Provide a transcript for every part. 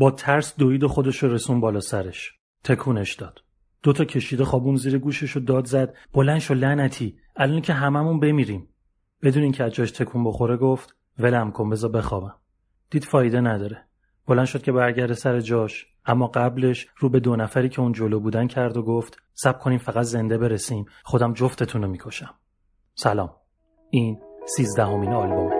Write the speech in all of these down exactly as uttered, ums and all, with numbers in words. با ترس دوید و خودش رو رسون بالا سرش. تکونش داد. دوتا کشیده خوابون زیر گوشش رو داد زد. بلند شو لعنتی. الان که هممون بمیریم. بدون اینکه از جاش تکون بخوره گفت ولم کن بذار بخوابم. دید فایده نداره. بلند شد که برگرده سر جاش، اما قبلش رو به دو نفری که اون جلو بودن کرد و گفت صبر کنیم فقط زنده برسیم. خودم جفتتون رو میکشم. سلام. این سیزدهمین آلبومه.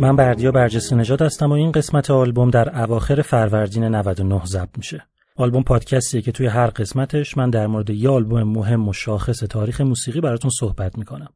من بردیا برجسته نژاد هستم و این قسمت آلبوم در اواخر فروردین نود و نه ضبط میشه. آلبوم پادکستیه که توی هر قسمتش من در مورد یه آلبوم مهم و شاخص تاریخ موسیقی براتون صحبت میکنم.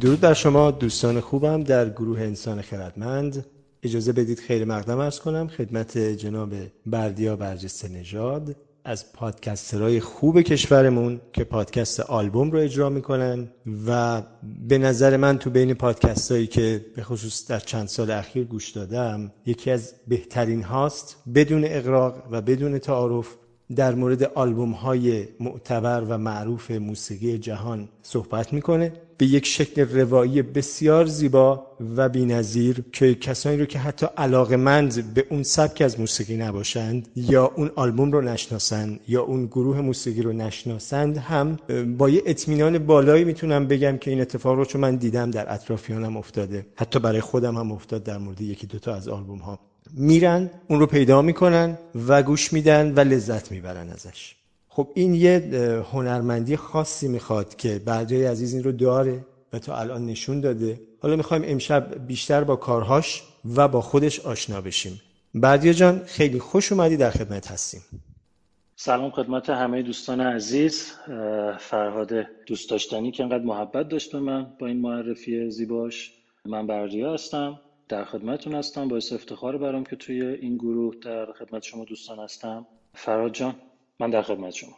درود بر شما دوستان خوبم در گروه انسان خردمند. اجازه بدید خیر مقدم عرض کنم خدمت جناب بردیا برجسته نژاد از پادکسترهای خوب کشورمون که پادکست آلبوم رو اجرا میکنن و به نظر من تو بین پادکستایی که به خصوص در چند سال اخیر گوش دادم یکی از بهترین هاست، بدون اغراق و بدون تعارف در مورد آلبوم های معتبر و معروف موسیقی جهان صحبت میکنه به یک شکل روایی بسیار زیبا و بی‌نظیر که کسانی رو که حتی علاقه‌مند به اون سبک از موسیقی نباشند یا اون آلبوم رو نشناسند یا اون گروه موسیقی رو نشناسند هم با یه اطمینان بالایی میتونم بگم که این اتفاق رو چون من دیدم در اطرافیانم افتاده، حتی برای خودم هم افتاد. در مورد یکی دوتا از آلبوم ها میرن اون رو پیدا میکنن و گوش میدن و لذت میبرن ازش. خب این یه هنرمندی خاصی میخواد که بردیای عزیز این رو داره و تا الان نشون داده. حالا میخوایم امشب بیشتر با کارهاش و با خودش آشنا بشیم. بردیا جان خیلی خوش اومدی، در خدمت هستیم. سلام خدمت همه دوستان عزیز. فرهاد دوست داشتنی که انقدر محبت داشت به من با این معرفی زیباش. من بردیا هستم، در خدمتتون هستم. باعث افتخار برام که توی این گروه در خدمت شما دوستان هستم. فرهاد جان من در خدمت شما.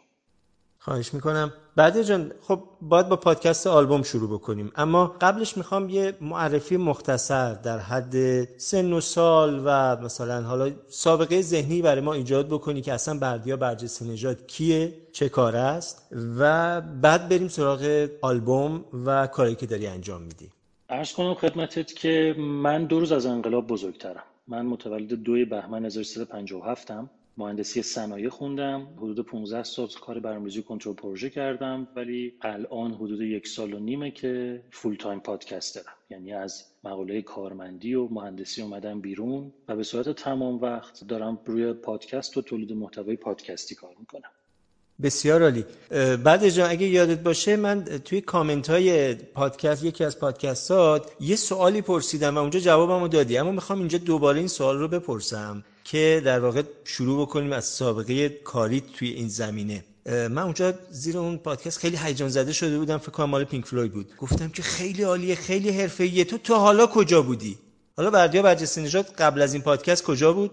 خواهش میکنم. بعد جان خب باید با پادکست آلبوم شروع بکنیم، اما قبلش میخوام یه معرفی مختصر در حد سن و سال و مثلا حالا سابقه ذهنی برای ما ایجاد بکنی که اصلا بردیا برجسته نژاد کیه، چه کاره است و بعد بریم سراغ آلبوم و کاری که داری انجام میدی. عرض کنم خدمتت که من دو روز از انقلاب بزرگترم. من متولد دوم بهمن هزار و سیصد و پنجاه و هفت ام. مهندسی صنایع خوندم، حدود پانزده سال کار برنامه‌ریزی کنترل پروژه کردم، ولی الان حدود یک سال و نیمه که فول تایم پادکسترم. یعنی از مقوله کارمندی و مهندسی اومدم بیرون و به صورت تمام وقت دارم روی پادکست و تولید محتوای پادکستی کار میکنم. بسیار عالی. بعد جان اگه یادت باشه من توی کامنت های پادکست یکی از پادکستات یه سوالی پرسیدم و اونجا جوابمو دادی، اما میخوام اینجا دوباره این سوال رو بپرسم که در واقع شروع بکنیم از سابقه کاری توی این زمینه. من اونجا زیر اون پادکست خیلی هیجان زده شده بودم، فکر کنم مال پینک فلوید بود. گفتم که خیلی عالیه، خیلی حرفه‌ایه، تو تا حالا کجا بودی؟ حالا بردیا برجسته نژاد قبل از این پادکست کجا بود؟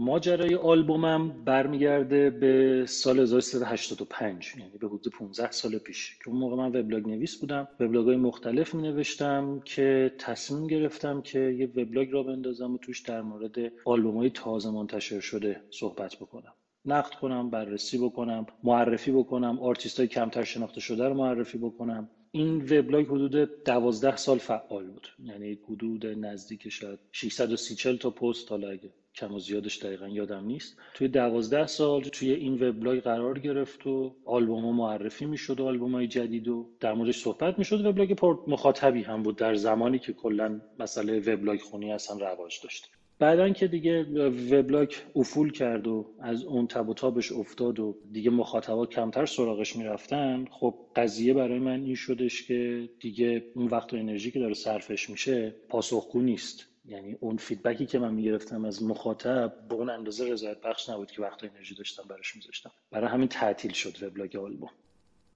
ماجرای آلبومم برمیگرده به سال هزار و سیصد و هشتاد و پنج، یعنی به حدود پانزده سال پیش که اون موقع من وبلاگ نویس بودم، وبلاگ‌های مختلف می‌نوشتم که تصمیم گرفتم که یه وبلاگ را بندازم و توش در مورد آلبوم‌های تازه منتشر شده صحبت بکنم، نقد کنم، بررسی بکنم، معرفی بکنم، آرتیست‌های کمتر شناخته شده رو معرفی بکنم. این وبلاگ حدود دوازده سال فعال بود، یعنی حدود نزدیک شاید ششصد و سی و چهار تا پست، حالا اگه کم و زیادش دقیقا یادم نیست، توی دوازده سال توی این وبلاگ قرار گرفت و آلبوم‌ها معرفی می‌شد و آلبوم‌های جدید و در موردش صحبت می‌شد. وبلاگ پر مخاطبی هم بود در زمانی که کلاً مسئله وبلاگ خونی اصلا رواج داشت. بعدن که دیگه وبلاگ افول کرد و از اون تب و تابش افتاد و دیگه مخاطبا کمتر سراغش میرفتن، خب قضیه برای من این شدش که دیگه اون وقت و انرژی که داره صرفش میشه پاسخگو نیست. یعنی اون فیدبکی که من میگرفتم از مخاطب به اون اندازه رضایت بخش نبود که وقت و انرژی داشتم براش میذاشتم. برای همین تعطیل شد وبلاگ آلبوم.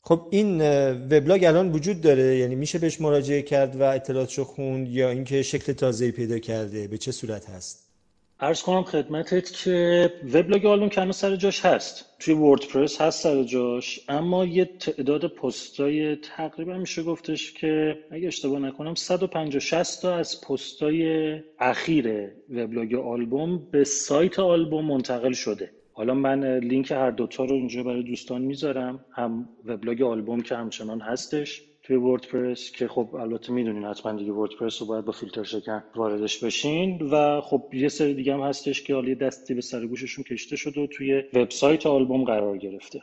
خب این وبلاگ الان وجود داره، یعنی میشه بهش مراجعه کرد و اطلاعاتشو خوند، یا اینکه شکل تازه‌ای پیدا کرده؟ به چه صورت هست؟ عرض کنم خدمتت که وبلاگ آلبوم که سر جاش هست، توی وردپرس هست سر جاش، اما یه تعداد پستای تقریبا میشه گفتش که اگه اشتباه نکنم صد و پنجاه شصت تا از پستای اخیر وبلاگ آلبوم به سایت آلبوم منتقل شده. حالا من لینک هر دوتا رو اینجا برای دوستان میذارم، هم وبلاگ آلبوم که همچنان هستش توی وردپرس، که خب البته میدونین حتما دیگه وردپرس رو باید با فیلتر شکن واردش بشین، و خب یه سری دیگه هم هستش که حالا دستی به سرگوششون کشته شد و توی وبسایت آلبوم قرار گرفته.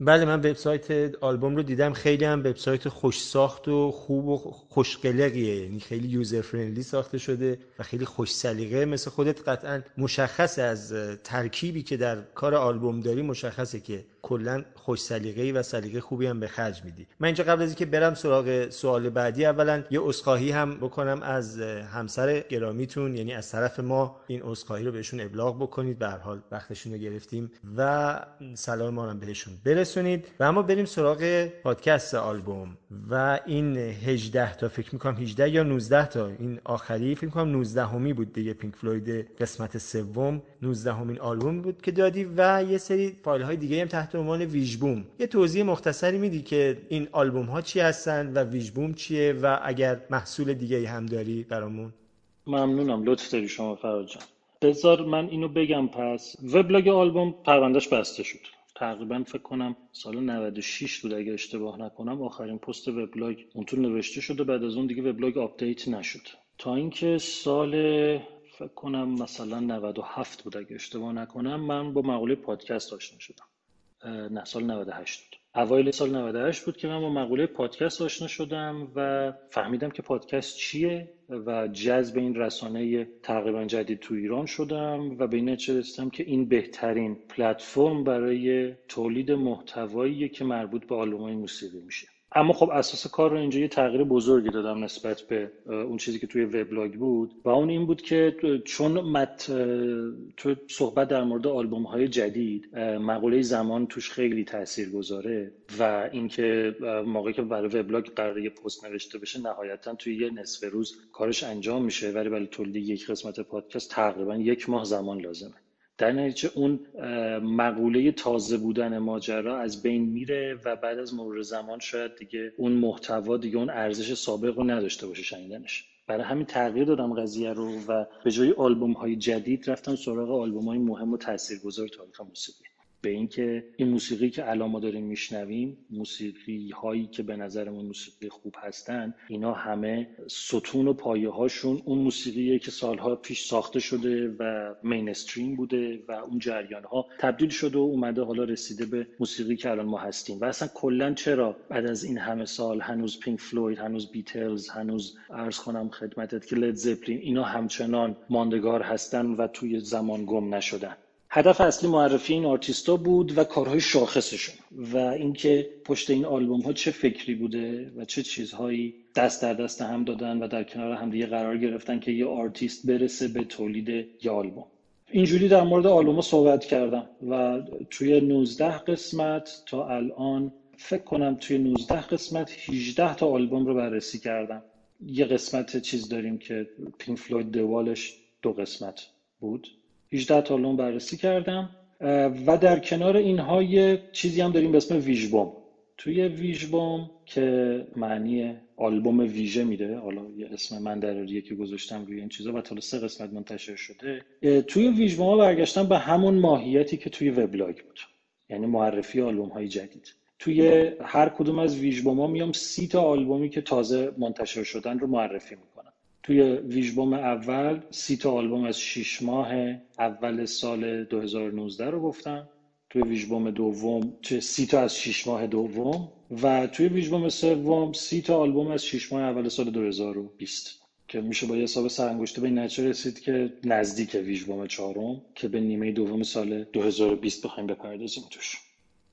بله من وبسایت آلبوم رو دیدم، خیلی هم وبسایت خوش ساخت و خوب و خوشقلقیه، یعنی خیلی یوزر فرندلی ساخته شده و خیلی خوش سلیقه. مثل خودت قطعاً مشخص از ترکیبی که در کار آلبوم داری مشخصه که کلاً خوش سلیقه‌ای و سلیقه خوبی هم به خرج میدی. من اینجا قبل از اینکه برم سراغ سوال بعدی، اولاً یه عذرخواهی هم بکنم از همسر گرامیتون، یعنی از طرف ما این عذرخواهی رو بهشون ابلاغ بکنید، به هر حال وقتشون رو گرفتیم و سلام ما رو بهشون برسونید. و اما بریم سراغ پادکست آلبوم و این هجده تا، فکر می‌کنم هجده یا نوزده تا، این آخری فکر می‌کنم نوزدهمی بود دیگه، پینک فلوید قسمت سوم نوزدهمین آلبوم بود که دادی و یه سری فایل‌های دیگه هم تحت عنوان ویژبوم. یه توضیح مختصری میدی که این آلبوم‌ها چی هستن و ویژبوم چیه و اگر محصول دیگه‌ای هم داری برامون؟ ممنونم، لطف داری شما فرهاد جان. بذار من اینو بگم. پس وبلاگ آلبوم پروندهش بسته شد تقریبا فکر کنم سال نود و شش بود اگه اشتباه نکنم. آخرین پست وبلاگ اون تو نوشته شد و بعد از اون دیگه وبلاگ آپدیت نشد تا اینکه سال فکر کنم مثلا نود و هفت بود اگه اشتباه نکنم من با مقوله پادکست آشنا شدم. نه سال نود و هشت بود، اوایل سال نود و هشت بود که من با مقوله پادکست آشنا شدم و فهمیدم که پادکست چیه و جذب این رسانه تقریبا جدید تو ایران شدم و به این نتیجه رسیدم که این بهترین پلتفرم برای تولید محتواییه که مربوط به آلبوم‌های موسیقی میشه. اما خب اساس کار رو اینجا یه تغییر بزرگی دادم نسبت به اون چیزی که توی وبلاگ بود و اون این بود که چون مت تو صحبت در مورد آلبوم‌های جدید مقوله زمان توش خیلی تاثیرگذاره و اینکه موقعی که برای وبلاگ قراره یه پست نوشته بشه نهایتاً توی یه نصف روز کارش انجام میشه، ولی برای تولید یک قسمت پادکست تقریباً یک ماه زمان لازمه. در نتیجه اون مقوله تازه بودن ماجرا از بین میره و بعد از مرور زمان شاید دیگه اون محتوا دیگه اون ارزش سابق رو نداشته باشه شنیدنش. برای همین تغییر دادم قضیه رو و به جای آلبوم های جدید رفتم سراغ آلبوم های مهم و تاثیرگذار تاریخ موسیقی، به این که این موسیقی که الان ما داریم میشنویم، موسیقی هایی که به نظرمون موسیقی خوب هستن، اینا همه ستون و پایه هاشون اون موسیقیه که سالها پیش ساخته شده و مینستریم بوده و اون جریان ها تبدیل شده و اومده حالا رسیده به موسیقی که الان ما هستیم. و اصلا کلا چرا بعد از این همه سال هنوز پینک فلوید، هنوز بیتلز، هنوز عرض کنم خدمتت که لید زپلین، اینا همچنان ماندگار هستن و توی زمان گم نشدن. هدف اصلی معرفی این آرتیستا بود و کارهای شاخصشون و اینکه پشت این آلبوم ها چه فکری بوده و چه چیزهایی دست در دست هم دادن و در کنار هم دیگه قرار گرفتن که یه آرتیست برسه به تولید یه آلبوم. اینجوری در مورد آلبوم ها صحبت کردم و توی نوزده قسمت تا الان فکر کنم توی نوزده قسمت هجده تا آلبوم رو بررسی کردم. یه قسمت چیز داریم که پینک فلوید دوالش دو قسمت بود، هجده تا آلبوم بررسی کردم و در کنار اینها یه چیزی هم داریم به اسم ویژبوم. توی ویژبوم که معنی آلبوم ویژه میده، حالا یه اسم من دراریه که گذاشتم روی این چیزا و تا سه قسمت منتشر شده، توی ویژبوم ها برگشتم به همون ماهیتی که توی وبلاگ بود، یعنی معرفی آلبوم های جدید. توی هر کدوم از ویژبوم ها میام سی تا آلبومی که تازه منتشر شدن رو معرفی میکنم. توی ویژبوم اول سی تا آلبوم از شش ماه اول سال دو هزار و نوزده رو گفتم، توی ویژبوم دوم سی تا از شش ماه دوم و توی ویژبوم سوم سی تا آلبوم از شش ماه اول سال دو هزار و بیست که میشه با یه حساب سر انگشته به این نتیجه رسید که نزدیک ویژبام چهارم که به نیمه دوم سال دو هزار و بیست بخوایم بپردازیم توش.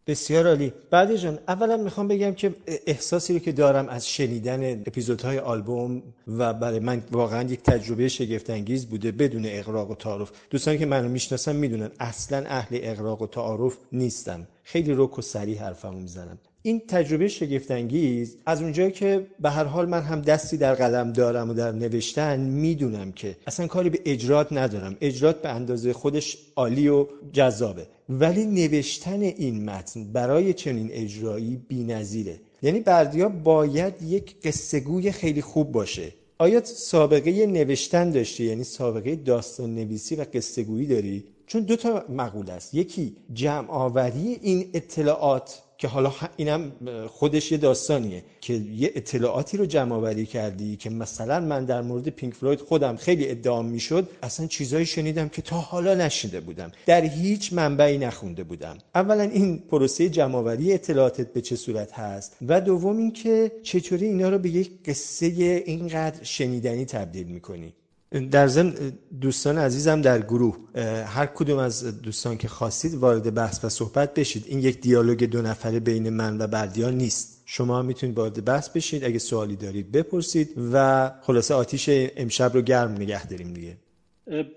بسیار عالی. بعدی جان، اولا میخوام بگم که احساسی رو که دارم از شنیدن اپیزودهای آلبوم و برای من واقعا یک تجربه شگفت انگیز بوده بدون اغراق و تعارف. دوستانی که منو میشناسن میدونن اصلا اهل اغراق و تعارف نیستم، خیلی رک و صریح حرفمو میزنم. این تجربه شگفت انگیز از اونجایی که به هر حال من هم دستی در قلم دارم و در نوشتن، میدونم که اصلا کاری به اجرات ندارم، اجرات به اندازه خودش عالی و جذابه، ولی نوشتن این متن برای چنین اجرایی بی‌نظیره. یعنی بردیا باید یک قصه گوی خیلی خوب باشه. آیا سابقه نوشتن داشتی؟ یعنی سابقه داستان نویسی و قصه گویی داری؟ چون دو تا مقوله است، یکی جمع آوری این اطلاعات که حالا اینم خودش یه داستانیه که یه اطلاعاتی رو جمع آوری کردی که مثلا من در مورد پینک فلوید خودم خیلی ادعام میشد اصلا چیزایی شنیدم که تا حالا نشنیده بودم، در هیچ منبعی نخونده بودم. اولا این پروسه جمع آوری اطلاعاتت به چه صورت هست و دوم این که چطوری اینا رو به یک قصه اینقدر شنیدنی تبدیل میکنی. در ضمن دوستان عزیزم در گروه، هر کدوم از دوستان که خواستید وارد بحث و صحبت بشید، این یک دیالوگ دو نفره بین من و بردیا نیست، شما میتونید وارد بحث بشید، اگه سوالی دارید بپرسید و خلاصه آتیش امشب رو گرم نگه داریم دیگه.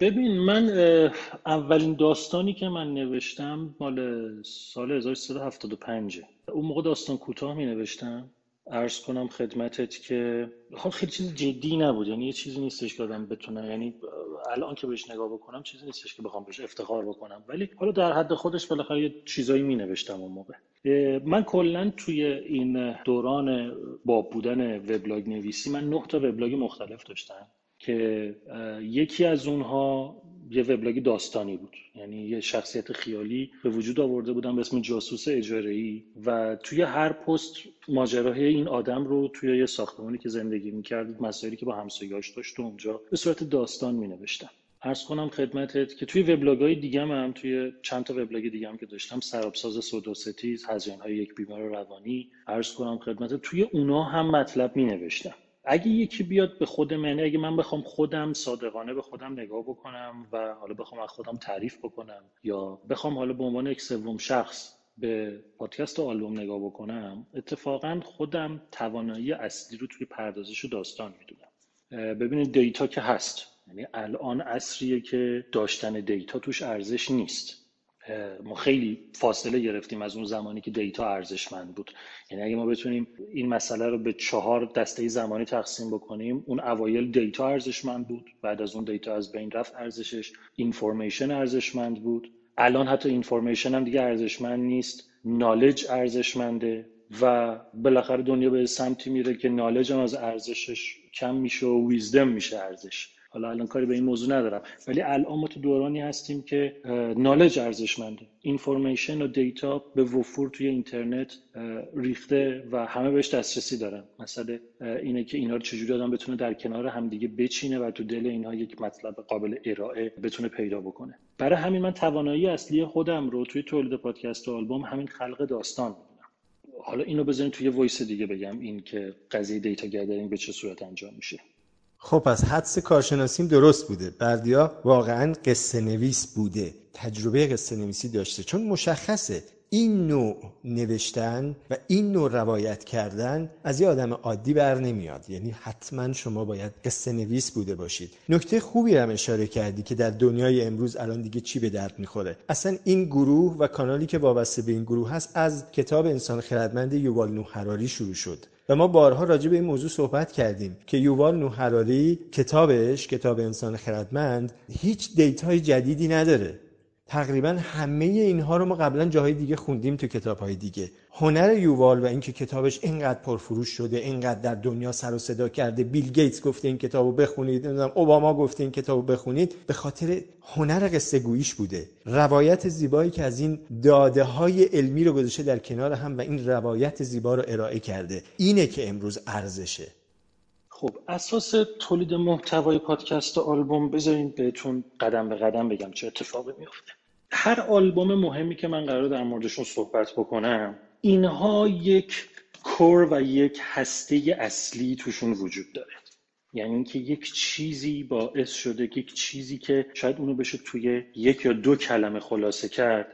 ببین، من اولین داستانی که من نوشتم مال سال هزار و سیصد و هفتاد و پنج، اون موقع داستان کوتاه می نوشتم. عرض کنم خدمتت که خیلی چیز جدی نبود، یعنی یه چیزی نیستش که آدم بتونه، یعنی الان که بهش نگاه بکنم چیزی نیستش که بخوام بهش افتخار بکنم، ولی حالا در حد خودش بالاخره یه چیزایی می نوشتم اون موقع. من کلا توی این دوران باب بودن وبلاگ نویسی من نه تا وبلاگ مختلف داشتم که یکی از اونها یه وبلاگ داستانی بود، یعنی یه شخصیت خیالی به وجود آورده بودم به اسم جاسوس اجاره‌ای و توی هر پست ماجرای این آدم رو توی یه ساختمانی که زندگی می‌کرد، مسائلی که با همسایه‌اش داشت اونجا به صورت داستان می‌نوشتم. عرض کنم خدمتت که توی وبلاگ‌های دیگه‌م هم توی چند تا وبلاگ دیگه‌م که داشتم، سرابساز سودوستیز، هزینه‌های یک بیمار روانی، عرض کنم خدمتت توی اونا هم مطلب می‌نوشتم. اگه یکی بیاد به خود من، اگه من بخوام خودم صادقانه به خودم نگاه بکنم و حالا بخوام از خودم تعریف بکنم یا بخوام حالا به عنوان یک سوم شخص به پادکست و آلبوم نگاه بکنم، اتفاقا خودم توانایی اصلی رو توی پردازش و داستان میدونم. ببینید دیتا که هست، یعنی الان عصریه که داشتن دیتا توش ارزش نیست، ما خیلی فاصله گرفتیم از اون زمانی که دیتا ارزشمند بود. یعنی اگه ما بتونیم این مسئله رو به چهار دسته زمانی تقسیم بکنیم، اون اوایل دیتا ارزشمند بود، بعد از اون دیتا از بین رفت ارزشش، اینفورمیشن ارزشمند بود، الان حتی اینفورمیشن هم دیگه ارزشمند نیست، نالج ارزشمنده و بالاخره دنیا به سمتی میره که نالج هم از ارزشش کم میشه و ویزدم میشه ارزش. حالا الان کاری به این موضوع ندارم، ولی الان ما تو دورانی هستیم که نالج ارزشمنده، اینفورمیشن و دیتا به وفور توی اینترنت ریخته و همه بهش دسترسی دارن. مثلا اینه که اینا رو چجوری آدم بتونه در کنار همدیگه بچینه و تو دل اینها یک مطلب قابل ارائه بتونه پیدا بکنه. برای همین من توانایی اصلی خودم رو توی تولید پادکست و آلبوم همین خلق داستان. حالا اینو بزنین توی وایس دیگه بگم این که قضیه دیتا گدرینگ به چه صورت انجام میشه. خب پس حدس کارشناسیم درست بوده، بردیا واقعا قصه نویس بوده، تجربه قصه نویسی داشته، چون مشخصه این نوع نوشتن و این نوع روایت کردن از یه آدم عادی بر نمیاد، یعنی حتما شما باید قصه نویس بوده باشید. نکته خوبی هم اشاره کردی که در دنیای امروز الان دیگه چی به درد میخوره. اصلا این گروه و کانالی که وابسته به این گروه هست از کتاب انسان خردمند یووال نوح هراری شروع شد و ما بارها راجع به این موضوع صحبت کردیم که یووال نوح هراری کتابش، کتاب انسان خردمند، هیچ دیتای جدیدی نداره. تقریبا همه اینها رو ما قبلا جاهای دیگه خوندیم تو کتاب‌های دیگه. هنر یووال و اینکه کتابش اینقدر پرفروش شده، اینقدر در دنیا سر و صدا کرده، بیل گیتس گفته این کتابو بخونید، نمیدونم اوباما گفته این کتابو بخونید، به خاطر هنر قصه گوییش بوده. روایت زیبایی که از این داده‌های علمی رو گذاشته در کنار هم و این روایت زیبا رو ارائه کرده، اینه که امروز ارزشه. خب اساس تولید محتوای پادکست و آلبوم، بذارین بهتون قدم به قدم بگم چه اتفاقی میفته. هر آلبوم مهمی که من قراره در موردشون صحبت بکنم، اینها یک کور و یک هسته اصلی توشون وجود داره. یعنی اینکه یک چیزی باعث شده، یک چیزی که شاید اونو بشه توی یک یا دو کلمه خلاصه کرد،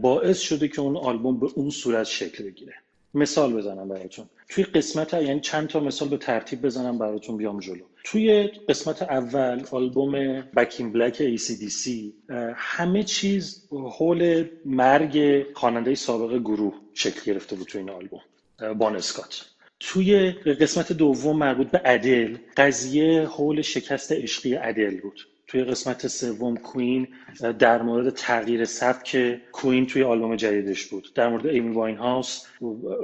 باعث شده که اون آلبوم به اون صورت شکل بگیره. مثال بزنم براتون توی قسمت، یعنی چند تا مثال به ترتیب بزنم براتون بیام جلو. توی قسمت اول آلبوم بک این بلک ای سی دی سی، همه چیز حول مرگ خواننده سابق گروه شکل گرفته بود توی این آلبوم، بان اسکات. توی قسمت دوم مربوط به ادل، قضیه حول شکست عشقی ادل بود. توی قسمت سوم کوین در مورد تغییر سبک کوین توی آلبوم جدیدش بود، در مورد ایمی واین هاوس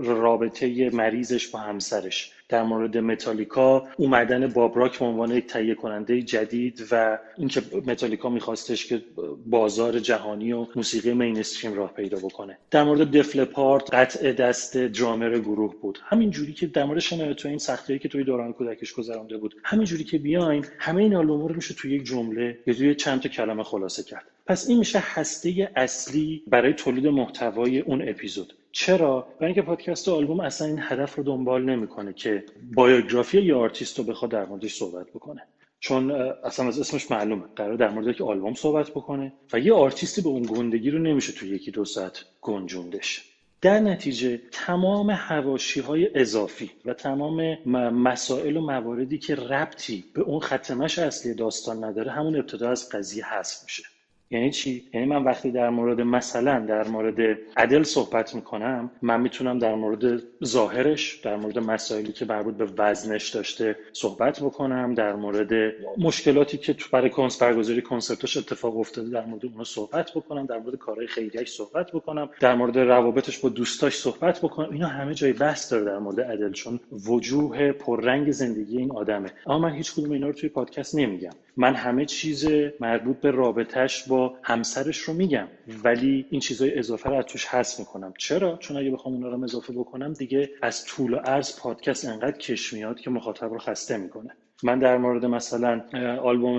رابطه مریضش با همسرش، در مورد متالیکا اومدن باب راک به عنوان یک تهیه کننده جدید و اینکه متالیکا میخواستش که بازار جهانی و موسیقی مینستریم راه پیدا بکنه، در مورد دف لپارد قطع دست درامر گروه بود، همین جوری که در مورد شنوتو این سختی‌ای که توی دوران کودکش گذرانده بود. همین جوری که بیاین همه این آلبوم‌ها رو میشه توی یک جمله یا توی چند تا کلمه خلاصه کرد. پس این میشه هسته اصلی برای تولید محتوای اون اپیزود. چرا؟ برای اینکه پادکست و آلبوم اصلا این هدف رو دنبال نمیکنه که بایوگرافی یا آرتیست رو بخواد در موردش صحبت بکنه، چون اصلا از اسمش معلومه قرار در مورد یک آلبوم صحبت بکنه و یه آرتیستی به اون گندگی رو نمیشه تو یکی دو ساعت گنجوندش. در نتیجه تمام حواشی‌های اضافی و تمام مسائل و مواردی که ربطی به اون ختمش اصلی داستان نداره همون ابتدا از قضیه حذف میشه. یعنی چی؟ یعنی من وقتی در مورد مثلا در مورد عدل صحبت میکنم، من میتونم در مورد ظاهرش، در مورد مسائلی که مربوط به وزنش داشته صحبت بکنم، در مورد مشکلاتی که تو برای کنس برگزاری کنسرتش اتفاق افتاده در مورد اون صحبت بکنم، در مورد کارهای خیریه‌اش صحبت بکنم، در مورد روابطش با دوستاش صحبت بکنم. اینا همه جای بحث داره در مورد عدل، چون وجوه پررنگ زندگی این آدمه. اما من هیچ کدوم اینا رو توی پادکست نمیگم. من همه چیز مربوط به رابطه‌اش با همسرش رو میگم، ولی این چیزای اضافه رو از توش حذف میکنم. چرا؟ چون اگه بخوام اونا رو اضافه بکنم دیگه از طول و عرض پادکست انقدر کش میاد که مخاطب رو خسته میکنه. من در مورد مثلا آلبوم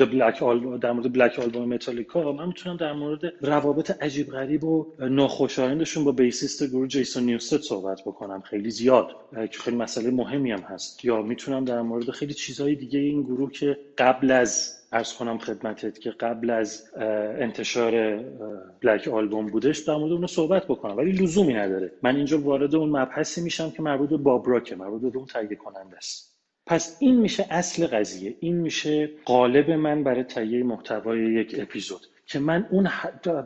د بلک آلبوم در مورد بلک آلبوم متالیکا، من میتونم در مورد روابط عجیب غریب و ناخوشایندشون با بیسیست گروه جیسون نیوستد صحبت بکنم، خیلی زیاد، که خیلی مسئله مهمی هم هست. یا میتونم در مورد خیلی چیزهای دیگه این گروه که قبل از عرض کنم خدمتت که قبل از انتشار بلک آلبوم بودش در مورد اون صحبت بکنم، ولی لزومی نداره. من اینجا وارد اون مبحثی میشم که مربوط به باب راکه، مربوط به اون تهیه کننده است. پس این میشه اصل قضیه، این میشه قالب من برای تهیه محتوای یک اپیزود، که من اون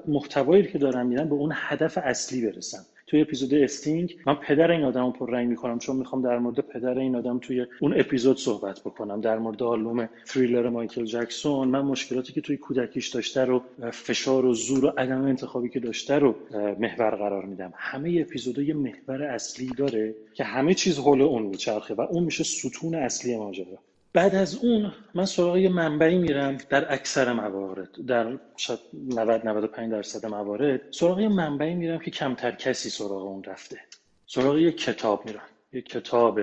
محتوایی که دارم میدم به اون هدف اصلی برسم. توی اپیزود استینگ من پدر این آدمو پررنگ می‌کنم، چون می‌خوام در مورد پدر این آدم توی اون اپیزود صحبت بکنم. در مورد آلبوم تریلر مایکل جکسون من مشکلاتی که توی کودکیش داشته رو، فشار و زور و عدم انتخابی که داشته رو محور قرار میدم. همه اپیزودا یه محور اصلی داره که همه چیز حول اون میچرخه و اون میشه ستون اصلی ماجرا. بعد از اون من سراغ یه منبعی میرم. در اکثر موارد، در شاید نود تا نود و پنج درصد موارد سراغ یه منبعی میرم که کمتر کسی سراغ اون رفته. سراغ یه کتاب میرم، یه کتاب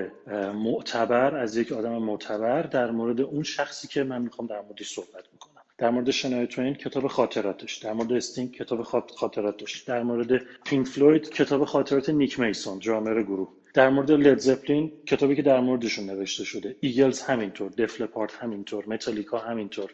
معتبر از یک آدم معتبر در مورد اون شخصی که من میخوام در موردش صحبت بکنم. در مورد شنایتوین کتاب خاطراتش، در مورد استینگ کتاب خاطراتش، در مورد پینک فلوید کتاب خاطرات نیک میسون درامر گروه، در مورد لید زپلین کتابی که در موردشون نوشته شده، ایگلز همینطور، دف لپارد همینطور، متالیکا همینطور.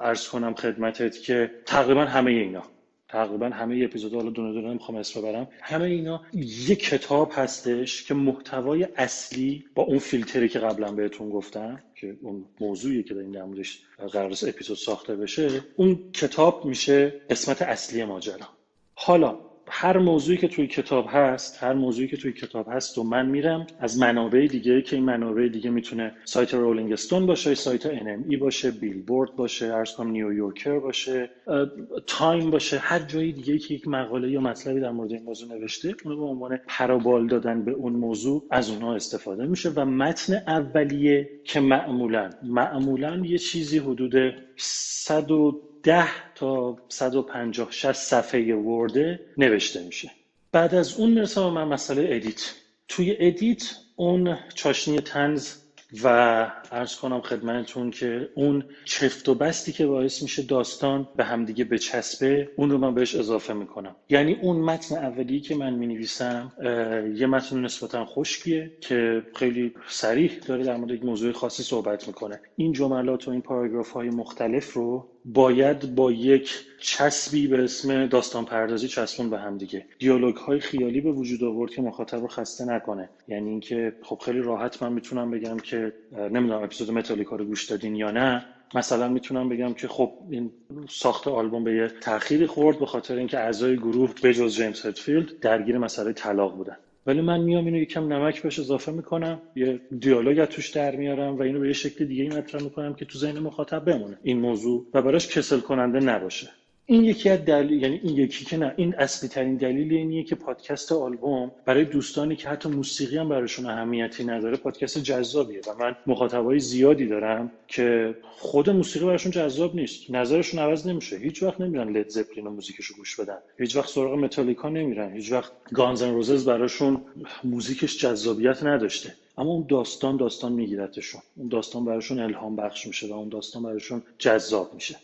عرض کنم خدمتت که تقریبا همه اینا، تقریبا همه اپیزودها رو دونه دونه میخوام اسم ببرم، همه اینا یک کتاب هستش که محتوای اصلی با اون فیلتری که قبلا بهتون گفتم که اون موضوعی که داریم در موردش قرار است اپیزود ساخته بشه، اون کتاب میشه قسمت اصلی ماجرا. حالا هر موضوعی که توی کتاب هست، هر موضوعی که توی کتاب هست و من میرم از منابع دیگه، که این منابع دیگه میتونه سایت رولینگ استون باشه، سایت ان ام ای باشه، بیلبورد باشه، ارسام نیویورکر باشه، تایم باشه، هر جایی دیگه که یک مقاله یا مطلبی در مورد این موضوع نوشته، اون به عنوان پرابال دادن به اون موضوع از اونها استفاده میشه و متن اولیه که معمولاً معمولاً یه چیزی حدود صد و ده تا صد و پنجاه شصت صفحه ورده نوشته میشه. بعد از اون میرسم من مسئله ادیت. توی ادیت اون چاشنی طنز و عرض کنم خدمتتون که اون چفت و بستی که باعث میشه داستان به همدیگه بچسبه، اون رو من بهش اضافه میکنم. یعنی اون متن اولیه که من مینویسم یه متن نسبتا خشکیه که خیلی صریح داره در مورد یک موضوع خاصی صحبت میکنه. این جملات و این پاراگراف های مختلف رو باید با یک چسبی به اسم داستان پردازی چسبون به هم دیگه. دیالوگ های خیالی به وجود آورد که مخاطب رو خسته نکنه. یعنی اینکه خب خیلی راحت من میتونم بگم که نمیدونم اپیزود متالیکا رو گوش دادین یا نه، مثلا میتونم بگم که خب این ساخت آلبوم به یه تأخیری خورد به خاطر اینکه اعضای گروه به جز جیمز هتفیلد درگیر مسئله طلاق بودن، ولی من میام اینو یکم نمک بهش اضافه میکنم، یه دیالوگ از توش در میارم و اینو به یه شکل دیگه مطرح میکنم که تو ذهن مخاطب بمونه این موضوع و براش کسل کننده نباشه. این یکی از دلیل، یعنی این یکی که نه، این اصلی ترین دلیل اینیه که پادکست آلبوم برای دوستانی که حتی موسیقی هم براشون اهمیتی نداره پادکست جذابیه و من مخاطبای زیادی دارم که خود موسیقی براشون جذاب نیست، نظرشون عوض نمیشه، هیچ وقت نمیرن لید زپلین و موزیکشو گوش بدن، هیچ وقت سراغ متالیکا نمیرن، هیچ وقت گانز ان روزز براشون موزیکش جذابیت نداشته، اما اون داستان داستان میگیرتشون، اون داستان براشون الهام بخش میشه و اون داستان براشون جذاب میشه.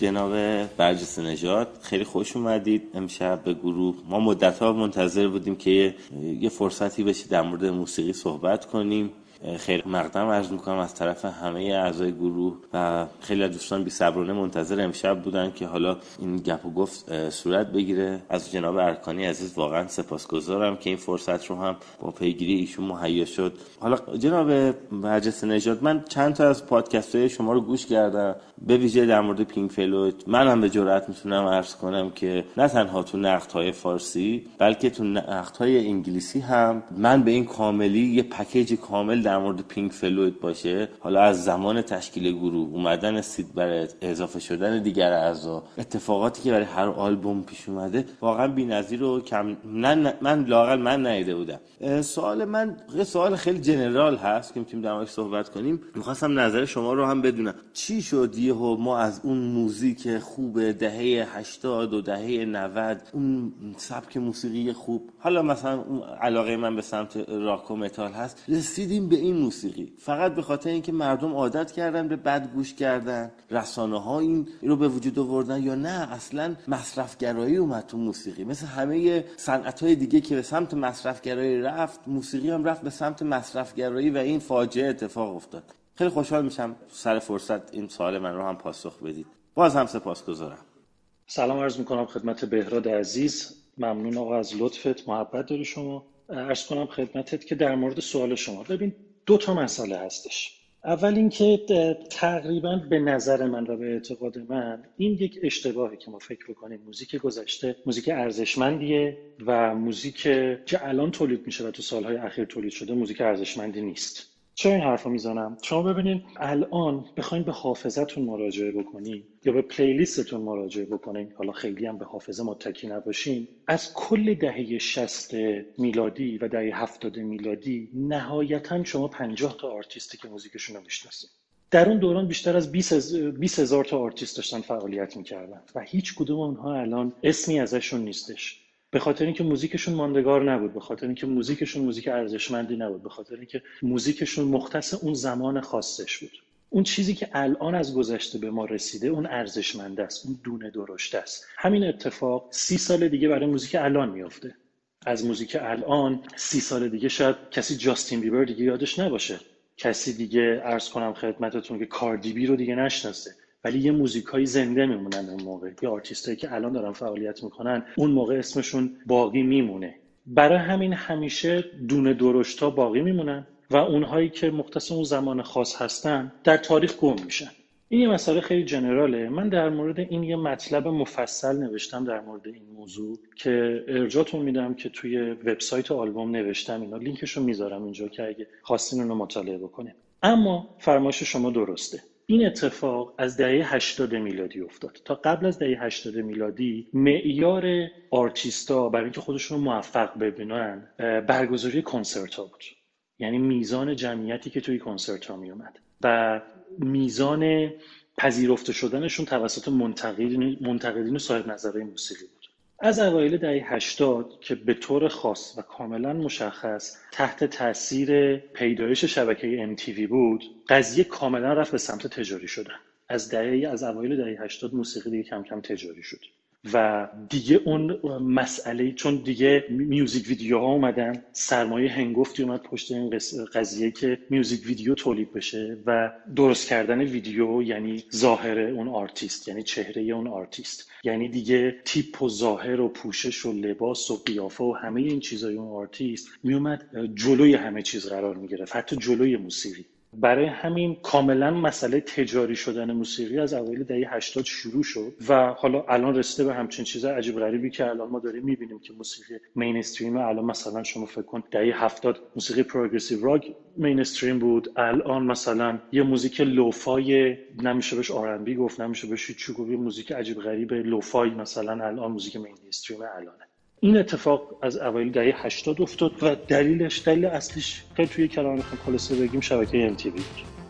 جناب برجسته نژاد، خیلی خوش اومدید امشب به گروه. ما مدت‌ها منتظر بودیم که یه فرصتی بشه در مورد موسیقی صحبت کنیم. خیلی مقدم عرض می‌کنم از طرف همه اعضای گروه و خیلی از دوستان بی‌صبرانه منتظر امشب بودن که حالا این گپ و گفت صورت بگیره. از جناب ارکانی عزیز واقعا سپاسگزارم که این فرصت رو هم با پیگیری ایشون مهیا شد. حالا جناب برجسته نژاد، من چند تا از پادکست‌های شما رو گوش کردم، به ویژه در مورد پینک فلوید. منم به جرئت میتونم عرض کنم که نه تنها تو نقدهای فارسی بلکه تو نقدهای انگلیسی هم من به این کاملی یه پکیج کامل در مورد پینک فلوید باشه، حالا از زمان تشکیل گروه، اومدن سید برت، اضافه شدن دیگر اعضا، اتفاقاتی که برای هر آلبوم پیش اومده، واقعا بی‌نظیر و کم نه نه من لااقل من ندیده بودم. سوال من یه سوال خیلی جنرال هست که میتونیم در موردش صحبت کنیم. می‌خواستم نظر شما رو هم بدونم. چی شد و ما از اون موزیک خوب دهه هشتاد و دهه نود، اون سبک موسیقی خوب، حالا مثلا علاقه من به سمت راک و متال هست، رسیدیم به این موسیقی فقط به خاطر اینکه مردم عادت کردن به بد گوش کردن، رسانه ها این رو به وجود آوردن، یا نه اصلا مصرفگرایی اومد تو موسیقی، مثل همه صنعت های دیگه که به سمت مصرفگرایی رفت، موسیقی هم رفت به سمت مصرفگرایی و این فاجعه اتفاق افتاد. خیلی خوشحال میشم سر فرصت این سوال من رو هم پاسخ بدید. باز هم سپاسگزارم. سلام عرض میکنم خدمت بهراد عزیز. ممنون آقا از لطفت، محبت داری شما. عرض کنم خدمتت که در مورد سوال شما، ببین دو تا مسئله هستش. اول اینکه تقریبا به نظر من و به اعتقاد من این یک اشتباهه که ما فکر بکنیم موزیک گذشته موزیک ارزشمندیه و موزیک که الان تولید میشه و تو سالهای اخیر تولید شده موزیک ارزشمندی نیست. چرا این حرفو میزنم؟ شما ببینید الان بخواید به حافظتون مراجعه بکنید یا به پلیلیستتون مراجعه بکنید، حالا خیلی هم به حافظه متکی نباشین، از کل دهه شصت میلادی و دهه هفتاد میلادی نهایتاً شما پنجاه تا آرتیستی که موزیکشون رو میشناسید. در اون دوران بیشتر از بیست هزار تا آرتیست داشتن فعالیت میکردن و هیچ کدوم اونها الان اسمی ازشون نیستش. به خاطر اینکه موزیکشون ماندگار نبود، به خاطر اینکه موزیکشون موزیک ارزشمندی نبود، به خاطر اینکه موزیکشون مختص اون زمان خاصش بود. اون چیزی که الان از گذشته به ما رسیده اون ارزشمند است، اون دونه درشت است. همین اتفاق سی سال دیگه برای موزیک الان میفته. از موزیک الان سی سال دیگه شاید کسی جاستین بیبر دیگه یادش نباشه، کسی دیگه عرض کنم خدمتتون که کاردی بی رو دیگه نشناسه، ولی یه موزیکای زنده میمونن اون موقع، یه آرتیستایی که الان دارن فعالیت میکنن اون موقع اسمشون باقی میمونه. برای همین همیشه دونه درشتا باقی میمونن و اونهایی که مختص اون زمان خاص هستن در تاریخ گم میشن. این یه مسئله خیلی جنراله. من در مورد این یه مطلب مفصل نوشتم در مورد این موضوع که ارجاعتون میدم که توی وبسایت آلبوم نوشتم، اینا لینکشو میذارم اینجا که اگه خواستین اونو مطالعه بکنید. اما فرمایش شما درسته. این اتفاق از دهه هشتاد میلادی افتاد. تا قبل از دهه هشتاد میلادی معیار آرتیستا برای اینکه خودشون رو موفق ببینن برگزاری کنسرت‌ها بود. یعنی میزان جمعیتی که توی کنسرت‌ها میومد و میزان پذیرفته شدنشون توسط منتقدین منتقدین و صاحب نظرهای موسیقی بود. از اوایل دهه هشتاد که به طور خاص و کاملا مشخص تحت تاثیر پیدایش شبکه ام تی وی بود، قضیه کاملا رفت به سمت تجاری شدن. از دهه از اوایل دهه هشتاد موسیقی دیگه کم کم تجاری شد و دیگه اون مسئله، چون دیگه میوزیک ویدیوها اومدن، سرمایه هنگفتی اومد پشت این قضیه که میوزیک ویدیو تولید بشه و درست کردن ویدیو یعنی ظاهر اون آرتیست، یعنی چهره اون آرتیست، یعنی دیگه تیپ و ظاهر و پوشش و لباس و قیافه و همه این چیزای اون آرتیست میومد جلوی همه چیز قرار میگرفت، حتی جلوی موسیقی. برای همین کاملا مسئله تجاری شدن موسیقی از اوایل دهه هشتاد شروع شد و حالا الان رسیده به همچین چیز عجیب غریبی که الان ما داریم میبینیم که موسیقی مینستریم الان، مثلا شما فکر کن دهه هفتاد موسیقی پروگرسیو راک مینستریم بود، الان مثلا یه موزیک لوفای، نمیشه بهش آر اند بی گفت، نمیشه بهش چی گفت، موزیک عجیب غریب لوفای مثلا الان موزیک مینستریم الانه. این اتفاق از اوایل دهه هشتاد افتاد و دلیلش، دلیل اصلیش که توی کلام خلاصه بگیم شبکه ام تی وی بود.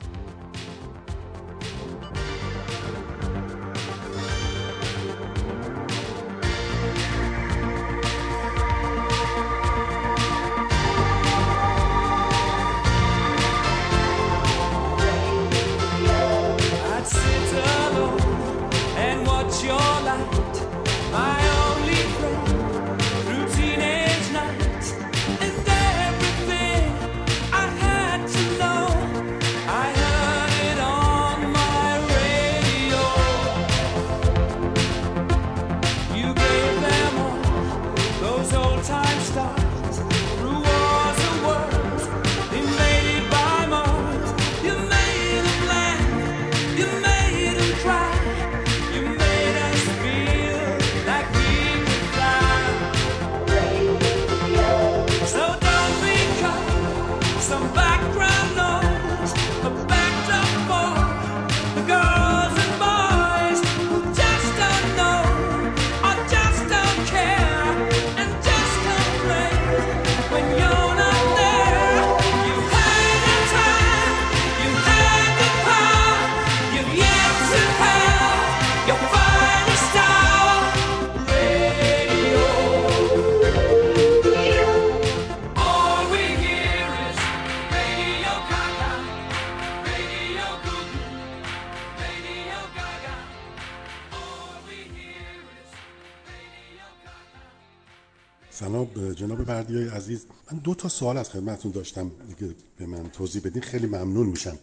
جناب بردیای عزیز، من دو تا سوال از خدمتتون داشتم که به من توضیح بدین خیلی ممنون میشم.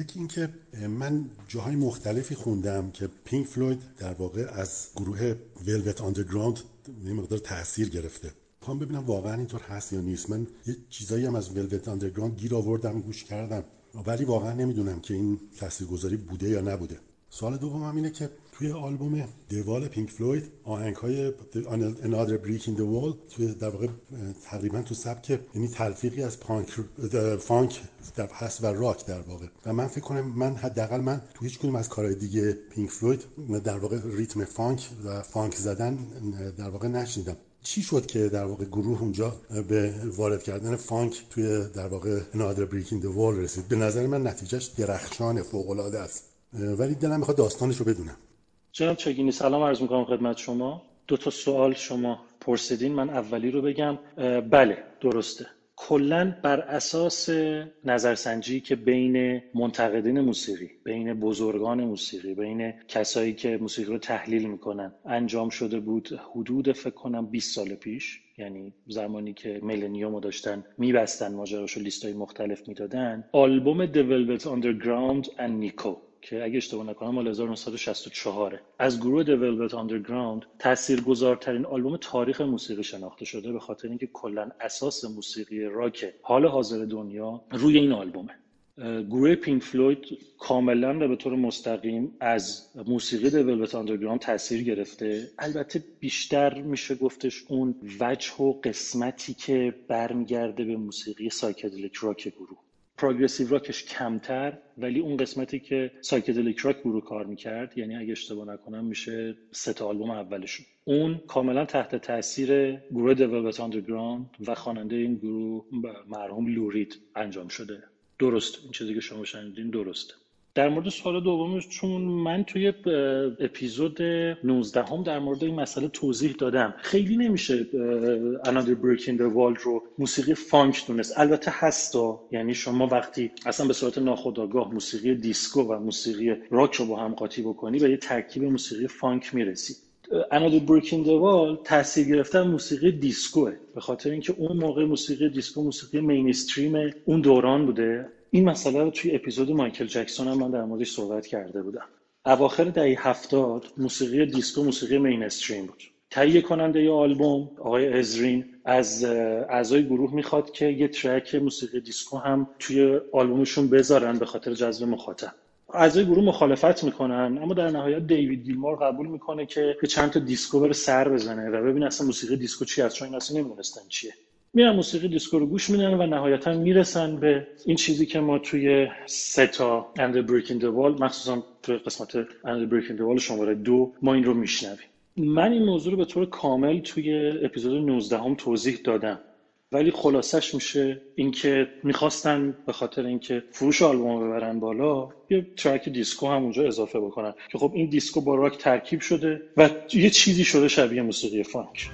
یکی این که من جاهای مختلفی خوندم که پینک فلوید در واقع از گروه ولوت آندرگراند یه مقدار تأثیر گرفته. میخوام ببینم واقعا اینطور هست یا نیست. من یه چیزایی هم از ولوت آندرگراند گیر آوردم، گوش کردم، ولی واقعا نمیدونم که این تاثیرگذاری بوده یا نبوده. سوال دومم اینه که توی آلبوم دیوال پینک فلوید آهنگ‌های Another Brick in the Wall توی در واقع تقریباً تو سبک، یعنی تلفیقی از پانک فانک هست و راک در واقع، و من فکر کنم من حداقل من تو هیچ کدوم از کارهای دیگه پینک فلوید در واقع ریتم فانک و فانک زدن در واقع نشنیدم. چی شد که در واقع گروه اونجا به وارد کردن فانک توی در واقع Another Brick in the Wall رسید؟ به نظر من نتیجهش درخشان، فوق‌العاده است، ولی دلم میخواد داستانش رو بدونم. جناب چگینی سلام عرض میکنم خدمت شما. دو تا سوال شما پرسیدین، من اولی رو بگم. بله درسته. کلاً بر اساس نظرسنجی که بین منتقدین موسیقی، بین بزرگان موسیقی، بین کسایی که موسیقی رو تحلیل میکنن انجام شده بود، حدود فکر کنم بیست سال پیش، یعنی زمانی که میلنیوم رو داشتن میبستن ماجراشو لیستای مختلف میدادن، آلبوم The Velvet Underground and Nico که اگه اشتباه نکنم مال هزار و نهصد و شصت و چهار از گروه The Velvet Underground، تاثیرگذارترین آلبوم تاریخ موسیقی شناخته شده، به خاطر اینکه کلا اساس موسیقی راک حال حاضر دنیا روی این آلبومه. گروه پینک فلوید کاملا و به طور مستقیم از موسیقی The Velvet Underground تاثیر گرفته. البته بیشتر میشه گفتش اون وجه و قسمتی که برمیگرده به موسیقی سایکدلیک راک گروه. پروگرسیو راکش کمتر، ولی اون قسمتی که سایکدلیک راک گروه کار میکرد، یعنی اگه اشتباه نکنم میشه سه تا آلبوم اولشون، اون کاملا تحت تاثیر گروه The Velvet Underground و خواننده این گروه مرحوم لو رید انجام شده. درست، این چیزی که شما شنیدین درسته. در مورد سوال دومش، چون من توی اپیزود نوزده هم در مورد این مسئله توضیح دادم، خیلی نمیشه Another Brick in the Wall رو موسیقی فانک دونست. البته هستا، یعنی شما وقتی اصلا به صورت ناخودآگاه موسیقی دیسکو و موسیقی راک رو با هم قاطی بکنی و یه ترکیب موسیقی فانک میرسی. Another Brick in the Wall تاثیر گرفته موسیقی دیسکوه، به خاطر اینکه اون موقع موسیقی دیسکو موسیقی مینستریم اون دوران بوده. این مسئله رو توی اپیزود مایکل جکسون هم من در موردش صحبت کرده بودم. اواخر دهه هفتاد موسیقی دیسکو موسیقی مینستریم بود. تهیه کننده ی آلبوم آقای ازرین از اعضای گروه میخواد که یه ترک موسیقی دیسکو هم توی آلبومشون بذارن به خاطر جذب مخاطب. اعضای گروه مخالفت میکنن، اما در نهایت دیوید گیلمور قبول میکنه که چند تا دیسکو بره سر بزنه و ببین اصلا موسیقی دیسکو چی هست، چون این اصلا نمیدونستن چیه. میرن موسیقی دیسکو رو گوش میدن و نهایتا میرسن به این چیزی که ما توی ستا Another Brick in the Wall، مخصوصا توی قسمت Another Brick in the Wall شماره دو، ما این رو میشنویم. من این موضوع رو به طور کامل توی اپیزود نوزده هم توضیح دادم، ولی خلاصش میشه اینکه میخواستن به خاطر اینکه فروش آلبوم ببرن بالا یه ترک دیسکو هم اونجا اضافه بکنن که خب این دیسکو با راک ترکیب شده و یه چیزی شده شبیه موسیقی فانک.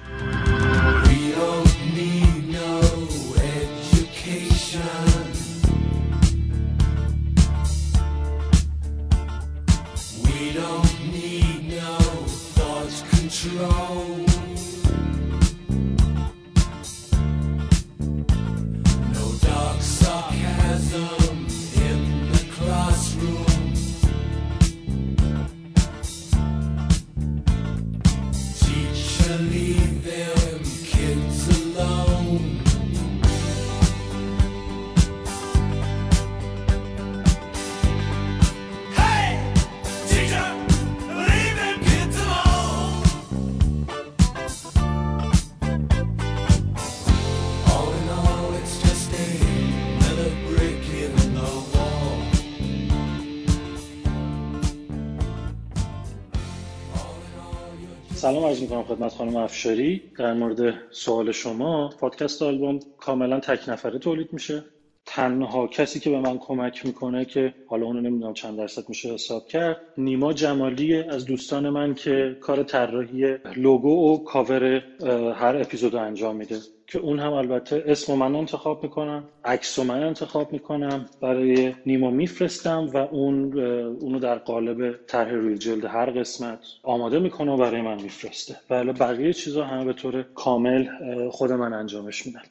سلام عرض می‌کنم خدمت خانم افشاری. در مورد سوال شما، پادکست آلبوم کاملا تک نفره تولید میشه. تنها کسی که به من کمک میکنه که حالا اونو نمیدونم چند درصد میشه حساب کرد، نیما جمالی از دوستان من که کار طراحی لوگو و کاور هر اپیزودو انجام میده، که اون هم البته اسم من انتخاب میکنم، عکس من انتخاب میکنم، برای نیما میفرستم و اون اونو در قالب طرح روی جلد هر قسمت آماده میکنه و برای من میفرسته. ولی بقیه چیزا هم به طور کامل خود من انجامش میدم.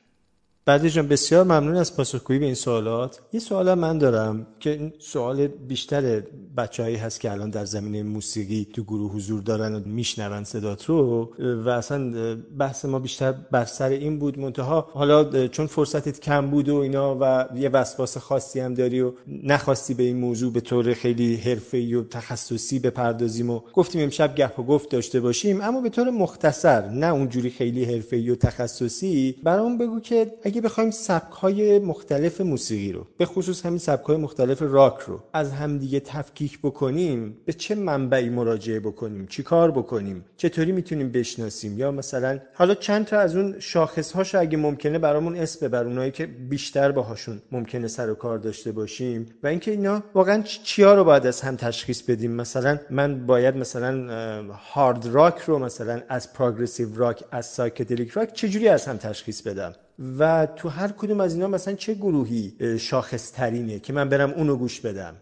بعدی جان، بسیار ممنون از پاسخگویی به این سوالات. یه سوال من دارم که این سوال بیشتر بچه‌هایی هست که الان در زمینه موسیقی تو گروه حضور دارن و میشنون صدات رو، و اصلا بحث ما بیشتر بر سر این بود، منتها حالا چون فرصتت کم بود و اینا و یه وسواس خاصی هم داری و نخواستی به این موضوع به طور خیلی حرفه‌ای و تخصصی بپردازیم و گفتیم امشب گپ و گفت داشته باشیم، اما به طور مختصر، نه اونجوری خیلی حرفه‌ای و تخصصی. برام بگو که اگه بخوایم سبک‌های مختلف موسیقی رو، به خصوص همین سبک‌های مختلف راک رو، از همدیگه تفکیک بکنیم، به چه منبعی مراجعه بکنیم، چی کار بکنیم، چطوری میتونیم بشناسیم، یا مثلا حالا چند تا از اون شاخص‌هاش اگه ممکنه برامون اسم ببر، اونایی که بیشتر باهاشون ممکنه سر و کار داشته باشیم، و اینکه اینا واقعاً چیا رو باید از هم تشخیص بدیم. مثلا من باید مثلا هارد راک رو مثلا از پروگرسیو راک، از سایکدلیک راک چجوری از هم تشخیص بدم، و تو هر کدوم از اینا مثلا چه گروهی شاخص ترینه که من برم اونو گوش بدم؟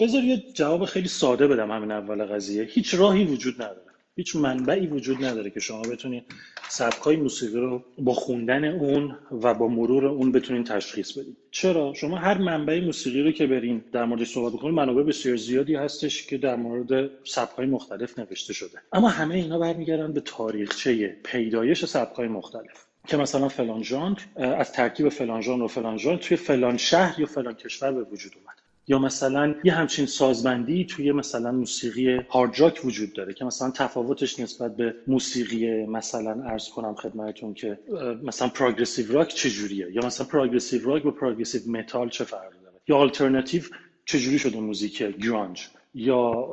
بذار یه جواب خیلی ساده بدم همین اول قضیه. هیچ راهی وجود نداره. هیچ منبعی وجود نداره که شما بتونید سبکای موسیقی رو با خوندن اون و با مرور اون بتونید تشخیص بدید. چرا؟ شما هر منبع موسیقی رو که برین در موردش صحبت بکنید، منابع بسیار زیادی هستش که در مورد سبکای مختلف نوشته شده، اما همه اینا برمیگردن به تاریخچه پیدایش سبکای مختلف که مثلا فلان ژانر از ترکیب فلان ژانر و فلان ژانر توی فلان شهر یا فلان کشور به وجود اومد، یا مثلا یه همچین سازبندی توی مثلا موسیقی هارد راک وجود داره که مثلا تفاوتش نسبت به موسیقی مثلا عرض کنم خدمتتون که مثلا پروگرسیو راک چجوریه، یا مثلا پروگرسیو راک با پروگرسیو متال چه فرقی داره، یا آلترناتیو چجوری شده موزیک گرانج، یا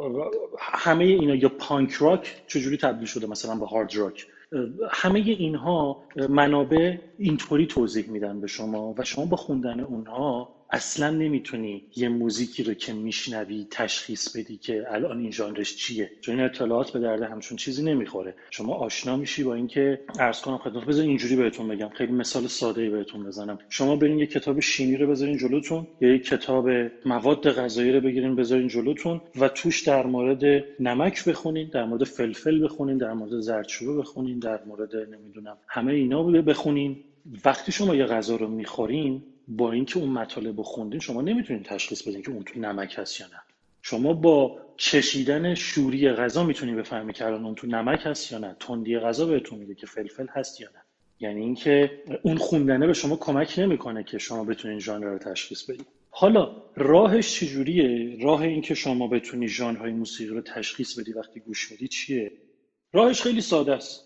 همه اینا، یا پانک راک چجوری تبدیل شده مثلا به هارد راک. همه اینها منابع اینطوری توضیح میدن به شما و شما با خوندن اونها اصلا نمیتونی یه موزیکی رو که میشنوی تشخیص بدی که الان این ژانرش چیه، چون این اطلاعات به درد همچون چیزی نمیخوره. شما آشنا میشی با اینکه عرض کنم خدمت، بذار اینجوری بهتون بگم، خیلی مثال ساده‌ای بهتون بزنم. شما برین یه کتاب شیمی رو بذارین جلوتون یا یه کتاب مواد غذایی رو بگیرین بذارین جلوتون و توش در مورد نمک بخونین، در مورد فلفل بخونین، در مورد زردچوبه بخونین، در مورد نمیدونم همه اینا بخونین. وقتی شما یه غذا رو میخورین با اینکه اون مطالب رو خوندین، شما نمیتونین تشخیص بدین که اون توی نمک هست یا نه. شما با چشیدن شوری غذا میتونین بفهمی که الان اون تو نمک هست یا نه. تندی غذا بهتون میگه که فلفل هست یا نه. یعنی اینکه اون خوندنه به شما کمک نمیکنه که شما بتونین ژانر رو تشخیص بدین. حالا راهش چجوریه؟ راه اینکه شما بتونی ژانرهای موسیقی رو تشخیص بدی وقتی گوش میدی چیه؟ راهش خیلی ساده است.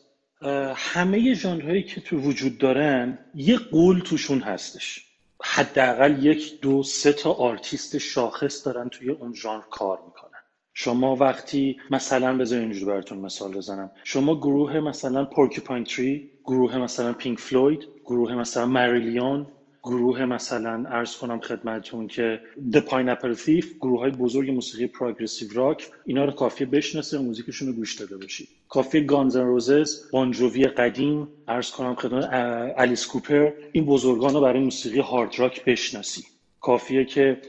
همه ژانرهایی که تو وجود دارن یه قول توشون هستش. حداقل یک دو سه تا آرتیست شاخص دارن توی اون ژانر کار میکنن. شما وقتی مثلا بذار اینجوری براتون مثال بزنم، شما گروه مثلا پورکوپاین تری، گروه مثلا پینک فلوید، گروه مثلا مریلیون، گروه مثلا عرض کنم خدمتتون که The Pineapple Thief، گروهای بزرگ موسیقی پروگرسیو راک، اینا رو کافیه بشناسید، موزیکشون رو گوش داده باشید. کافیه گانز ان روزز، بانجووی قدیم، عرض کنم خدمت الیس کوپر، این بزرگان رو برای موسیقی هارد راک بشناسید. کافیه که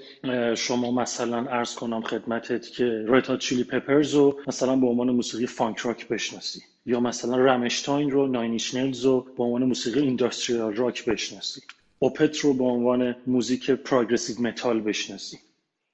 شما مثلا عرض کنم خدمتت که رد هات چیلی پپرز رو مثلا به عنوان موسیقی فانک راک بشناسید، یا مثلا رامشتاین رو، ناین اینچ نیلز رو به عنوان موسیقی اینداستریال راک بشناسید، اوپت رو به عنوان موزیک پروگرسیو متال بشناسی.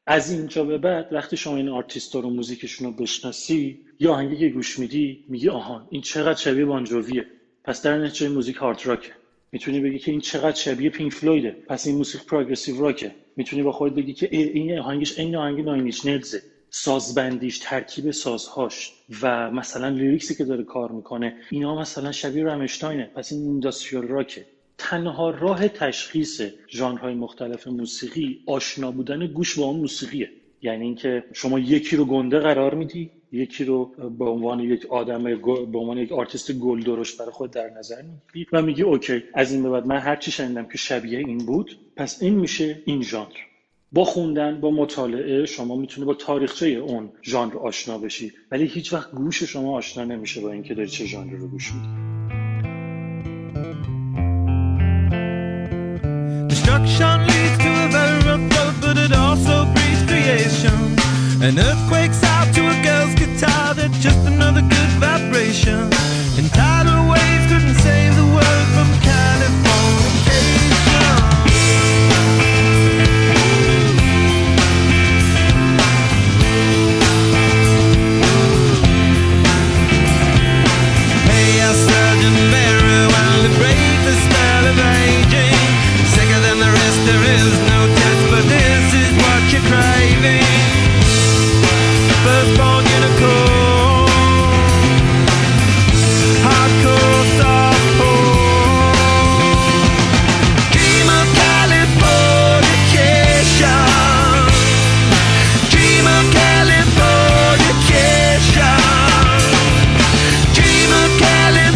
از اینجا به بعد وقتی شما این آرتیستا رو موزیکشون رو بشناسی، یا آهنگی که گوش میدی میگی آها این چقدر شبیه بانجوویه، پس در نتیجه موزیک هارد راکه. میتونی بگی که این چقدر شبیه پینک فلویده، پس این موسیقی پروگرسیو راکه. میتونی با خودت بگی که این آهنگش این آهنگ ناین اینچ نیلزه. سازبندیش، ترکیب سازهاش و مثلا لیریکسی که داره کار میکنه، اینا مثلا شبیه رامشتاینه، پس این اینداستریال راکه. تنها راه تشخیص ژانرهای مختلف موسیقی آشنا بودن گوش با اون موسیقیه. یعنی اینکه شما یکی رو گنده قرار میدی، یکی رو به عنوان یک آدم به عنوان یک آرتیست گلدرشت برای خود در نظر میگیری و میگی اوکی از این به بعد من هر چی شنیدم که شبیه این بود پس این میشه این ژانر. با خوندن، با مطالعه شما میتونی با تاریخچه اون ژانر آشنا بشی، ولی هیچ وقت گوش شما آشنا نمیشه با اینکه داری چه ژانری رو گوش میدی. Destruction leads to a very rough road, but it also breeds creation. An earthquake's out to a girl's guitar, that's just another good vibration. And tidal waves couldn't save the world from Californication. Hey, a surgeon Mary, while they break the spell of aging. There is no test, but this is what you're craving. Firstborn unicorn, hardcore softcore, dream of Californication, dream of Californication, dream of Californication, dream of Californication.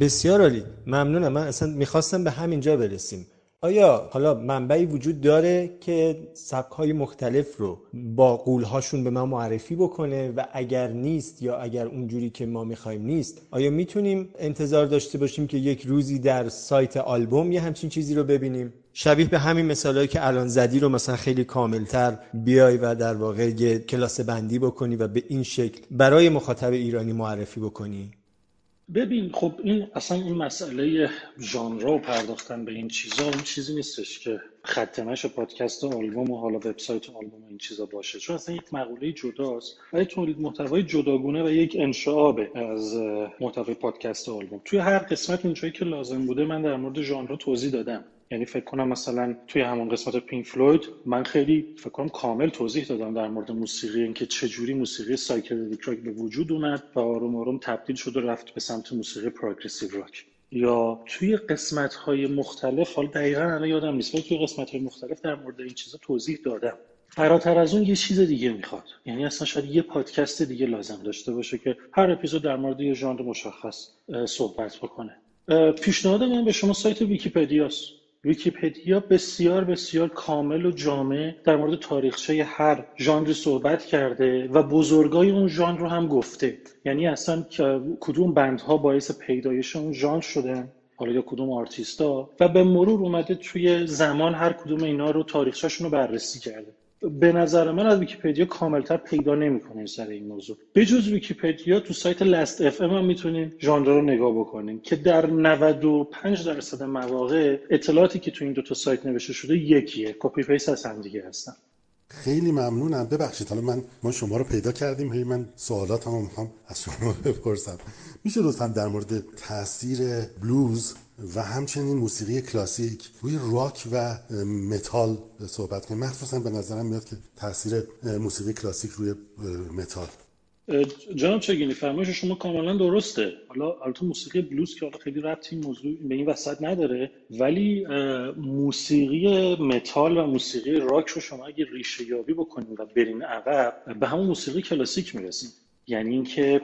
بسیار عالی، ممنونم. من اصلا میخواستم به همین جا برسیم. آیا حالا منبعی وجود داره که سبک‌های مختلف رو با قول‌هاشون به ما معرفی بکنه و اگر نیست یا اگر اونجوری که ما می‌خوایم نیست، آیا می‌تونیم انتظار داشته باشیم که یک روزی در سایت آلبوم یه همچین چیزی رو ببینیم؟ شبیه به همین مثالایی که الان زدی رو مثلا خیلی کاملتر بیای و در واقع یه کلاس بندی بکنی و به این شکل برای مخاطب ایرانی معرفی بکنی؟ ببین خب این اصلا این مسئله ژانر و پرداختن به این چیزا اون چیزی نیستش که ختمش پادکست آلبوم و حالا وبسایت آلبوم و این چیزا باشه، چون اصلا یک مقوله جداست و یک تولید محتوای جداگونه و یک انشعابه از محتوای پادکست آلبوم. توی هر قسمت اونجایی که لازم بوده من در مورد ژانر توضیح دادم، یعنی فکر کنم مثلا توی همون قسمت پینک فلوید من خیلی فکر کنم کامل توضیح دادم در مورد موسیقی، اینکه چه جوری موسیقی سایکدلیک راک به وجود اومد و آروم آروم تبدیل شد و رفت به سمت موسیقی پروگرسیو راک. یا توی قسمت‌های مختلف، حالا دقیقاً الان یادم نیست، ولی توی قسمت‌های مختلف در مورد این چیزا توضیح دادم. فراتر از اون یه چیز دیگه میخواد، یعنی اصلا شاید یه پادکست دیگه لازم داشته باشه که هر اپیزود در مورد یه ژانر مشخص صحبت بکنه. پیشنهاد من به شما سایت ویکی‌پدیاست. ویکی‌پدیا بسیار بسیار کامل و جامع در مورد تاریخچه هر ژانری صحبت کرده و بزرگای اون ژانر رو هم گفته، یعنی اصلا کدوم بندها باعث پیدایش اون ژانر شدن، حالا یا کدوم آرتیستا، و به مرور اومده توی زمان هر کدوم اینا رو تاریخچه‌شون رو بررسی کرده. به نظر من از ویکی‌پدیا کاملتر پیدا نمی‌کنیم سر این موضوع. به جز ویکی‌پدیا تو سایت لست اف ام هم می‌تونیم ژانر رو نگاه بکنیم که در نود و پنج درصد مواقع اطلاعاتی که تو این دو تا سایت نوشته شده یکیه، کپی پیست از هم دیگه هستن. خیلی ممنونم. ببخشید حالا من ما شما رو پیدا کردیم، هی من سوالاتمو می‌خوام از شما بپرسم. میشه لطفاً در مورد تاثیر بلوز و همچنین موسیقی کلاسیک روی راک و متال صحبت کنیم؟ مخصوصا به نظرم میاد که تاثیر موسیقی کلاسیک روی متال. جناب چگینی فرمایش شما کاملا درسته. حالا البته موسیقی بلوز که حالا خیلی ربطی موضوع به این وسط نداره، ولی موسیقی متال و موسیقی راک رو شما اگه ریشه یابی بکنید و برین عقب به همون موسیقی کلاسیک میرسید. یعنی اینکه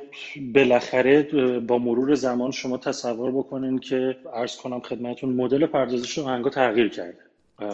بالاخره با مرور زمان شما تصور بکنین که عرض کنم خدمتون مدل پردازش آهنگا تغییر کرده،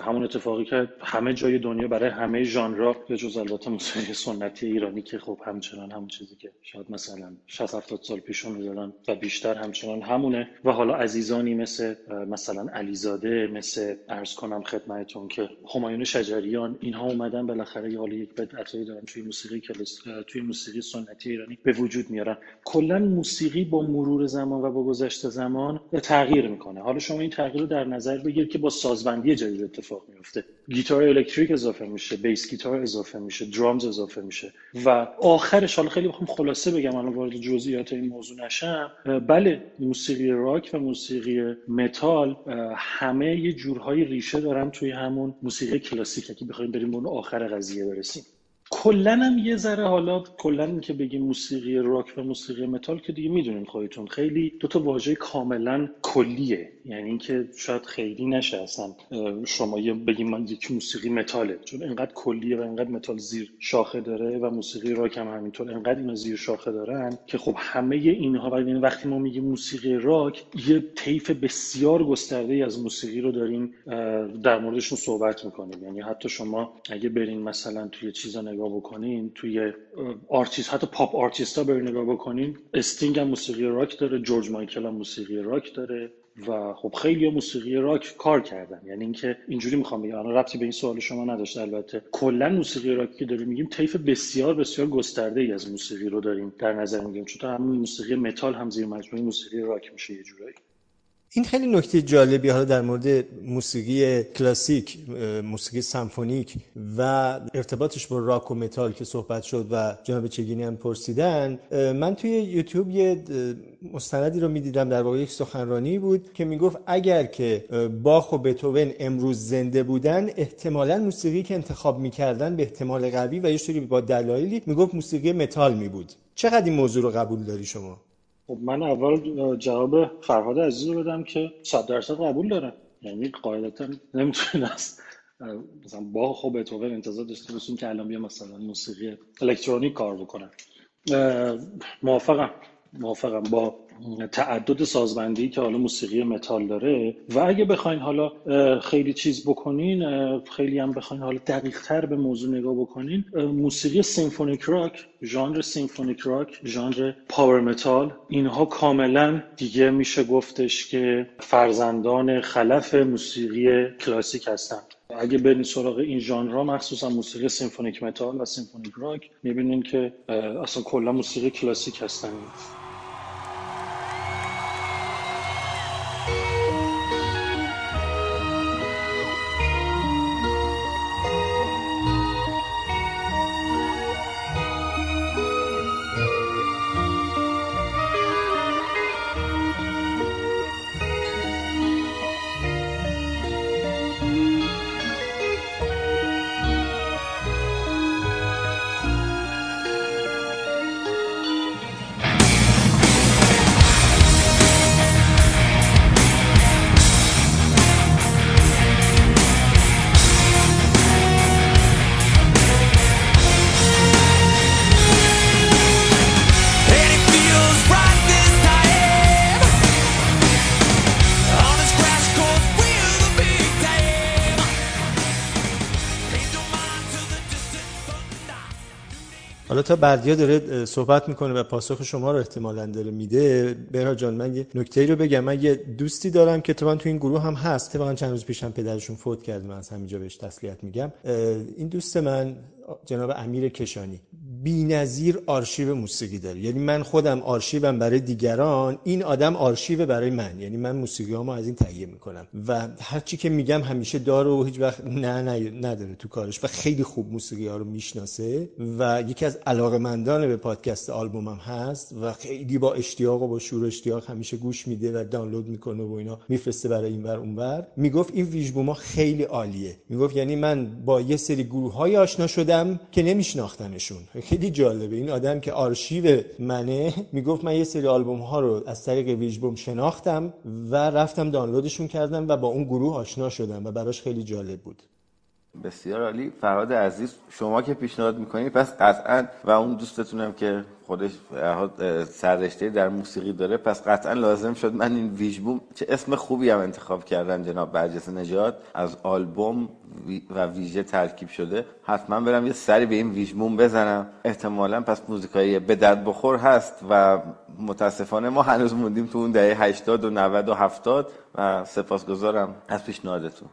همون اتفاقی که همه جای دنیا برای همه ژانرها به جز البته موسیقی سنتی ایرانی که خب همچنان همون چیزی که شاید مثلا شصت هفتاد سال پیش اون دارن و بیشتر همچنان همونه، و حالا عزیزانی مثل مثلا علیزاده، مثل عرض کنم خدمتتون که همایون شجریان، اینها اومدن بالاخره یه حالا یک بدعتایی دارن توی موسیقی کلاس توی موسیقی سنتی ایرانی به وجود میارن. کلا موسیقی با مرور زمان و با گذشت زمان تغییر میکنه. حالا شما این تغییر رو در نظر بگیرید که با سازبندی جدید اتفاق میفته، گیتار الکتریک اضافه میشه، بیس گیتار اضافه میشه، درامز اضافه میشه و آخرش، حالا خیلی بخوام خلاصه بگم الان وارد جزئیات این موضوع نشم، بله موسیقی راک و موسیقی متال همه یه جورهای ریشه دارن توی همون موسیقی کلاسیک که بخوایم بریم به اون آخر قضیه برسیم. کلن هم یه ذره حالا کلن که بگیم موسیقی راک و موسیقی متال که دیگه میدونین خودتون خیلی دوتا واژه کاملا کلیه، یعنی اینکه شاید خیلی نشه اصلا شما یه بگیم من یک موسیقی متاله، چون اینقدر کلیه و اینقدر متال زیر شاخه داره و موسیقی راک هم همینطور اینقدر اینا زیر شاخه دارن که خب همه اینها و وقتی ما میگیم موسیقی راک یه طیف بسیار گسترده‌ای از موسیقی رو داریم در موردشون صحبت می‌کنیم. یعنی حتی شما اگه برین مثلا توی چیزا نگاه بکنین، توی آرتیست حتی پاپ آرتیستا برین نگاه بکنین، استینگ هم موسیقی راک داره، جورج مایکل هم موسیقی راک داره و خب خیلی موسیقی راک کار کردن. یعنی اینکه اینجوری میخوام بگم الان ربطی به این سوال شما نداشت، البته کلا موسیقی راک که داریم میگیم طیف بسیار بسیار گسترده ای از موسیقی رو داریم در نظر میگیم، چون تا همین موسیقی متال هم زیر مجموعه موسیقی راک میشه یه جورایی. این خیلی نکته جالبی حالا در مورد موسیقی کلاسیک، موسیقی سمفونیک و ارتباطش با راک و متال که صحبت شد و جناب چگینی هم پرسیدن، من توی یوتیوب یه مستندی رو میدیدم، در واقع یک سخنرانی بود که میگفت اگر که باخ و بتهوون امروز زنده بودن احتمالاً موسیقی که انتخاب میکردن به احتمال قوی و یه سری با دلایلی میگفت موسیقی متال میبود. چقدر این موضوع رو قبول داری شما؟ خب من اول جواب فرهاد عزیز رو بدم که صد درصد قبول دارم، یعنی قاعدتا نمیتونه از مثلا با خوب بتهوون انتظار داشته باشیم که الان بیا مثلا موسیقی الکترونیک کار بکنن. موافقم موافقم با تعدد سازبندی که حالا موسیقی متال داره. و اگه بخواین حالا خیلی چیز بکنین، خیلی هم بخواین حالا دقیق‌تر به موضوع نگاه بکنین، موسیقی سیمفونیک راک، ژانر سیمفونیک راک، ژانر پاور متال، اینها کاملا دیگه میشه گفتش که فرزندان خلف موسیقی کلاسیک هستند. اگه برین سراغ این ژانرها، مخصوصا موسیقی سیمفونیک متال و سیمفونیک راک، میبینین که اصلا کلا موسیقی کلاسیک هستن. حالا تا بردیا داره صحبت میکنه و پاسخ شما رو احتمالاً داره میده، بهراد جان من یه نکته‌ای رو بگم. من یه دوستی دارم که طبعاً تو این گروه هم هست، طبعاً چند روز پیشم پدرشون فوت کرد، من از همینجا بهش تسلیت میگم. این دوست من جناب امیر کشانی بی‌نظیر آرشیو موسیقی داره، یعنی من خودم آرشیوم برای دیگران، این آدم آرشیو برای من، یعنی من موسیقیامو از این تهیه میکنم و هر چی که میگم همیشه داره و هیچ وقت نه نه نداره تو کارش و خیلی خوب موسیقی‌ها رو میشناسه و یکی از علاقه‌مندان به پادکست آلبومم هست و خیلی با اشتیاق و با شور و اشتیاق همیشه گوش میده و دانلود میکنه و اینا میفرسته برای اینور اونور. میگفت این ویژبوما خیلی عالیه، میگفت یعنی من با یه سری گروه‌های آشنا شدم که نمیشناختنشون. خیلی جالبه این آدم که آرشیو منه، میگفت من یه سری آلبوم ها رو از طریق ویژبوم شناختم و رفتم دانلودشون کردم و با اون گروه آشنا شدم و براش خیلی جالب بود. بسیار عالی. فرهاد عزیز، شما که پیشنهاد میکنید پس قطعا و اون دوستتونم که خودش سررشته در موسیقی داره، پس قطعا لازم شد من این ویژبوم، چه اسم خوبی هم انتخاب کردن جناب برجسته نژاد، از آلبوم و ویژه ترکیب شده، حتما برم یه سری به این ویژبوم بزنم. احتمالاً پس موزیکایی به درد بخور هست و متاسفانه ما هنوز موندیم تو اون دهه هشتاد و نود و هفتاد و سپاسگزارم از پیشنهادتون.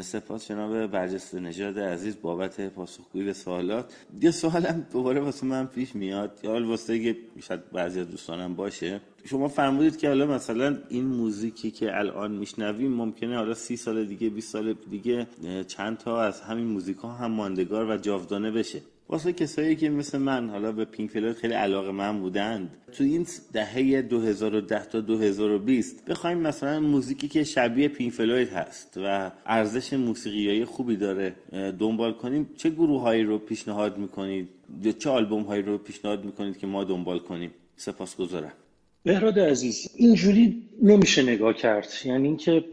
سپاس جناب برجسته نژاد عزیز بابت پاسخگویی به سوالات. یه سوالم دوباره واسه من پیش میاد، یا البته شاید بعضی از دوستانم باشه. شما فرمودید که حالا مثلا این موزیکی که الان میشنویم ممکنه حالا سی سال دیگه، بیست سال دیگه چند تا از همین موزیک‌ها هم ماندگار و جاودانه بشه. واسه کسایی که مثل من حالا به پینک فلوید خیلی علاقه‌مند بودند، تو این دهه دو هزار و ده تا دو هزار و بیست بخوایم مثلا موزیکی که شبیه پینک فلوید هست و ارزش موسیقیایی خوبی داره دنبال کنیم، چه گروه‌هایی رو پیشنهاد می‌کنید؟ چه آلبوم‌هایی رو پیشنهاد می‌کنید که ما دنبال کنیم؟ سپاسگزارم. بهراد عزیز، اینجوری نمیشه نگاه کرد، یعنی اینکه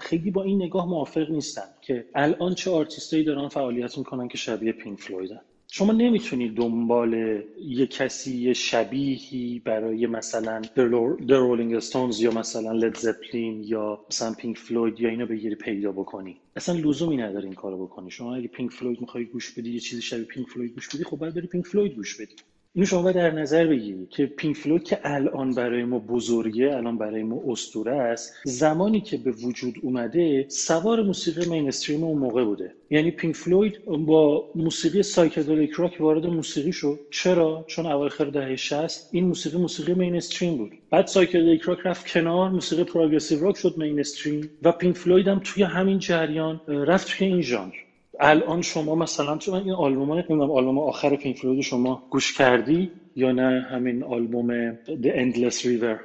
خیلی با این نگاه موافق نیستم که الان چه آرتیستایی دارن فعالیت می‌کنن که شبیه پینک فلویدن. شما نمیتونید دنبال یه کسی شبیهی برای مثلا The Rolling Stones یا مثلا Led Zeppelin یا مثلا پینک فلوید یا اینا بگیری پیدا بکنی، اصلا لزومی نداره این کارو بکنی. شما اگه پینک فلوید میخوای گوش بدی، یه چیزی شبیه پینک فلوید گوش بدی، خب باید بری پینک فلوید گوش بدی. اینو شما باید در نظر بگیرید که پینک فلوید که الان برای ما بزرگه، الان برای ما اسطوره است، زمانی که به وجود اومده سوار موسیقی مینستریم اون موقع بوده. یعنی پینک فلوید با موسیقی سایکدلیک راک وارد موسیقی شد. چرا؟ چون اواخر دهه شصت این موسیقی موسیقی مینستریم بود. بعد سایکدلیک راک رفت کنار، موسیقی پروگرسیو راک شد مینستریم و پینک فلوید هم توی همین جریان رفت توی این ژانر. الان شما مثلا چون این آلبومای نمیدونم آلبوم آخر پینک فلوید شما گوش کردی یا نه، همین آلبوم The Endless River،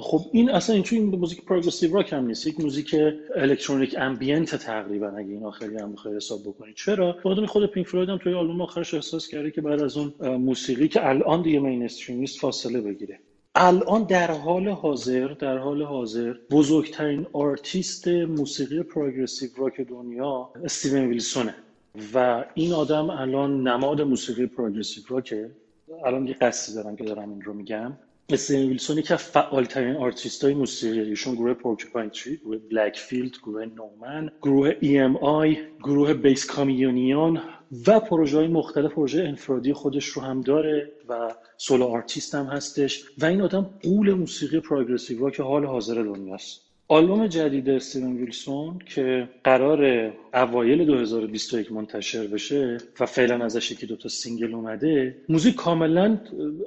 خب این اصلا این چون موزیک پروگرسیو راک هم نیست، یک موزیک الکترونیک امبینت تقریبا اگه این آخری هم بخوای حساب بکنید. چرا؟ خود خود پینک فلوید هم توی آلبوم آخرش احساس کرده که بعد از اون موسیقی که الان دیگه مینستریم نیست فاصله بگیره. الان در حال حاضر در حال حاضر بزرگترین آرتیست موسیقی پروگرسیو راک دنیا استیون ویلسونه و این آدم الان نماد موسیقی پروگرسیو راکه. الان یه قصدی دارم که دارم این رو میگم، استیون ویلسون که فعالترین آرتیستای موسیقی، ایشون گروه پورکوپاین تری، گروه بلکفیلد، گروه نومن، گروه ای ام آی، گروه بیس کامیونیون و پروژه‌های مختلف، پروژه انفرادی خودش رو هم داره و سولو آرتیست هم هستش و این آدم قول موسیقی پروگرسیو که حال حاضر دنیاست. آلبوم جدید استیون ویلسون که قرار اوایل دو هزار و بیست و یک منتشر بشه و فعلا ازش یکی دو تا سینگل اومده، موزیک کاملا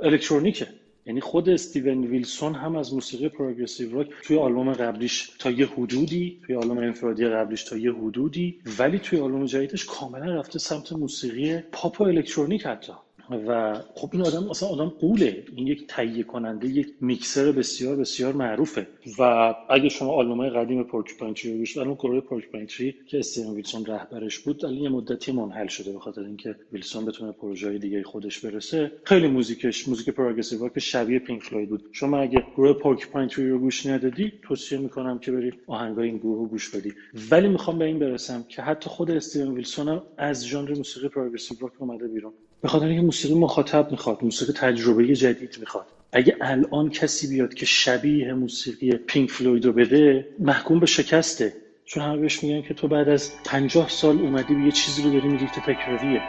الکترونیکه. یعنی خود استیون ویلسون هم از موسیقی پروگرسیو راک توی آلبوم قبلیش تا یه حدودی، توی آلبوم انفرادی قبلیش تا یه حدودی، ولی توی آلبوم جدیدش کاملا رفته سمت موسیقی پاپ و الکترونیک حتی. و خب این آدم اصلا آدم قوله، این یک تهیه کننده، یک میکسر بسیار بسیار معروفه و اگه شما آلبوم‌های قدیم پورکوپاین تری رو گوش بدید، الان گروه پورکوپاین تری که استیون ویلسون رهبرش بود الان یه مدتی منحل شده به خاطر اینکه ویلسون بتونه پروژه‌های دیگه خودش برسه. خیلی موزیکش موزیک پروگرسیو که شبیه پینک فلوید بود. شما اگه گروه پورکوپاین تری رو گوش ندادی، توصیه می‌کنم که برید آهنگای این گروه رو گوش بدید. ولی می‌خوام به این برسم که حتی خود استیون ویلسون هم از ژانر موسیقی پروگرسیو راک اومده بیرون، به خاطر اینکه موسیقی مخاطب میخواد، موسیقی تجربه جدید میخواد. اگه الان کسی بیاد که شبیه موسیقی پینک فلوید رو بده، محکوم به شکسته، چون همه بهش میگن که تو بعد از پنجاه سال اومدی به یه چیزی رو داری میگی که تکراریه.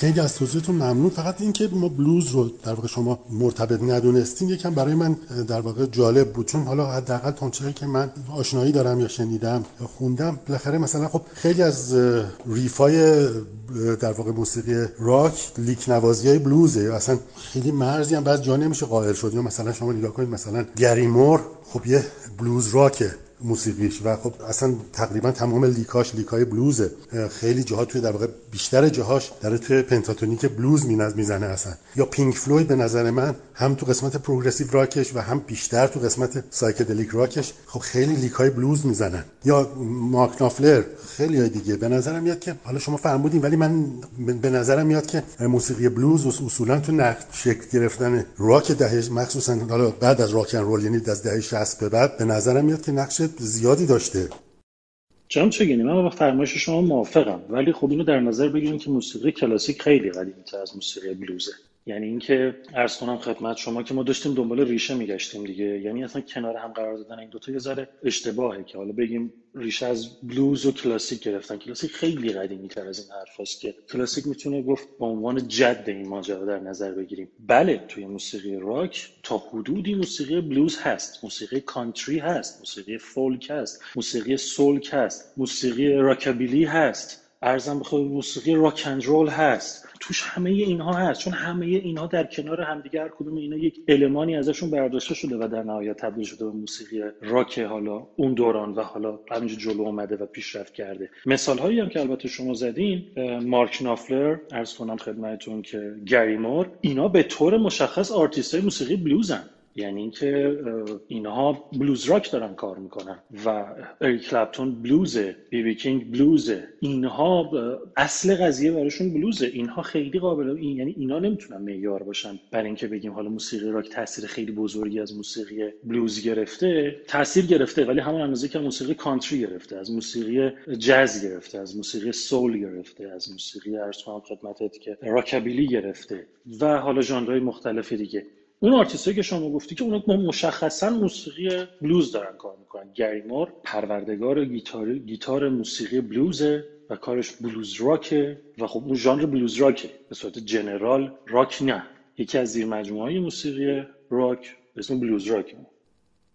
خیلی از توضیحتون ممنون. فقط این که ما بلوز رو در واقع شما مرتبط ندونستین یکم برای من در واقع جالب بود، چون حالا حداقل اونچه که من آشنایی دارم یا شنیدم یا خوندم، بالاخره مثلا خب خیلی از ریفای در واقع موسیقی راک لیکنوازیای بلوزه، اصلا خیلی مرزی هم بعضی جا نمیشه قائل شد. یا مثلا شما نگاه کنید مثلا گری مور، خب یه بلوز راکه موسیقیش و خب اصلا تقریبا تمام لیکاش لیکای بلوزه، خیلی جاها توی در واقع بیشتر جاهاش در توی پنتاتونیک بلوز میناز میزنه اصلا. یا پینک فلوید به نظر من هم تو قسمت پروگرسیو راکش و هم بیشتر تو قسمت سایکدلیک راکش خب خیلی لیکای بلوز میزنن. یا مارک نافلر، خیلی دیگه به نظرم میاد که حالا شما فرمودین، ولی من به نظرم میاد که موسیقی بلوز اصولا تو نقش شکل گرفتن راک دهه، مخصوصا حالا بعد از راک اند رول، یعنی از دهه شصت به بعد، به نظرم میاد که نقش زیادی داشته. چم چگینی من با فرمایش شما موافقم، ولی خب اینو در نظر بگیریم که موسیقی کلاسیک خیلی قدیمی‌تر از موسیقی بلوزه. یعنی اینکه عرض کنم خدمت شما که ما داشتیم دنبال ریشه میگشتیم دیگه، یعنی اصلا کنار هم قرار دادن این دوتا یه ذره اشتباهه که حالا بگیم ریشه از بلوز و کلاسیک گرفتن. کلاسیک خیلی قدیمی‌تر از این حرفاست که کلاسیک میتونه گفت به عنوان جد این ماجرا در نظر بگیریم. بله توی موسیقی راک تا حدودی موسیقی بلوز هست، موسیقی کانتری هست، موسیقی فولک هست، موسیقی سولک هست، موسیقی راکابیلی هست، ارزم به خود موسیقی راک اند رول هست، توش همه اینها هست، چون همه اینها در کنار همدیگه هر کدوم اینا یک المانی ازشون برداشته شده و در نهایت تبدیل شده به موسیقی راک حالا اون دوران و حالا همینجور جلو اومده و پیشرفت کرده. مثال هایی هم که البته شما زدین، مارک نافلر، عرض کنم خدمتتون که گری مور، اینا به طور مشخص آرتیستای موسیقی بلوزن، یعنی اینکه اینها بلوز راک دارن کار میکنن. و اریک کلپتون بلوزه، بی بی کینگ بلوزه، اینها اصل قضیه براشون بلوزه. اینها خیلی قابل این، یعنی اینا نمیتونن معیار باشن برای اینکه بگیم حالا موسیقی راک تاثیر خیلی بزرگی از موسیقی بلوز گرفته. تاثیر گرفته ولی همون اندازه که موسیقی کانتری گرفته، از موسیقی جاز گرفته، از موسیقی سول گرفته، از موسیقی عرض کنم خدمتت که راکابیلی گرفته و حالا ژانرهای مختلف دیگه. اون آرتیستایی که شما گفتی که اونا مشخصاً موسیقی بلوز دارن کار میکنن. گری مور پروردگار گیتار گیتار موسیقی بلوزه و کارش بلوز راکه و خب اون ژانر بلوز راکه به صورت جنرال، راک نه، یکی از زیر مجموعه‌های موسیقی راک به اسم بلوز راکه.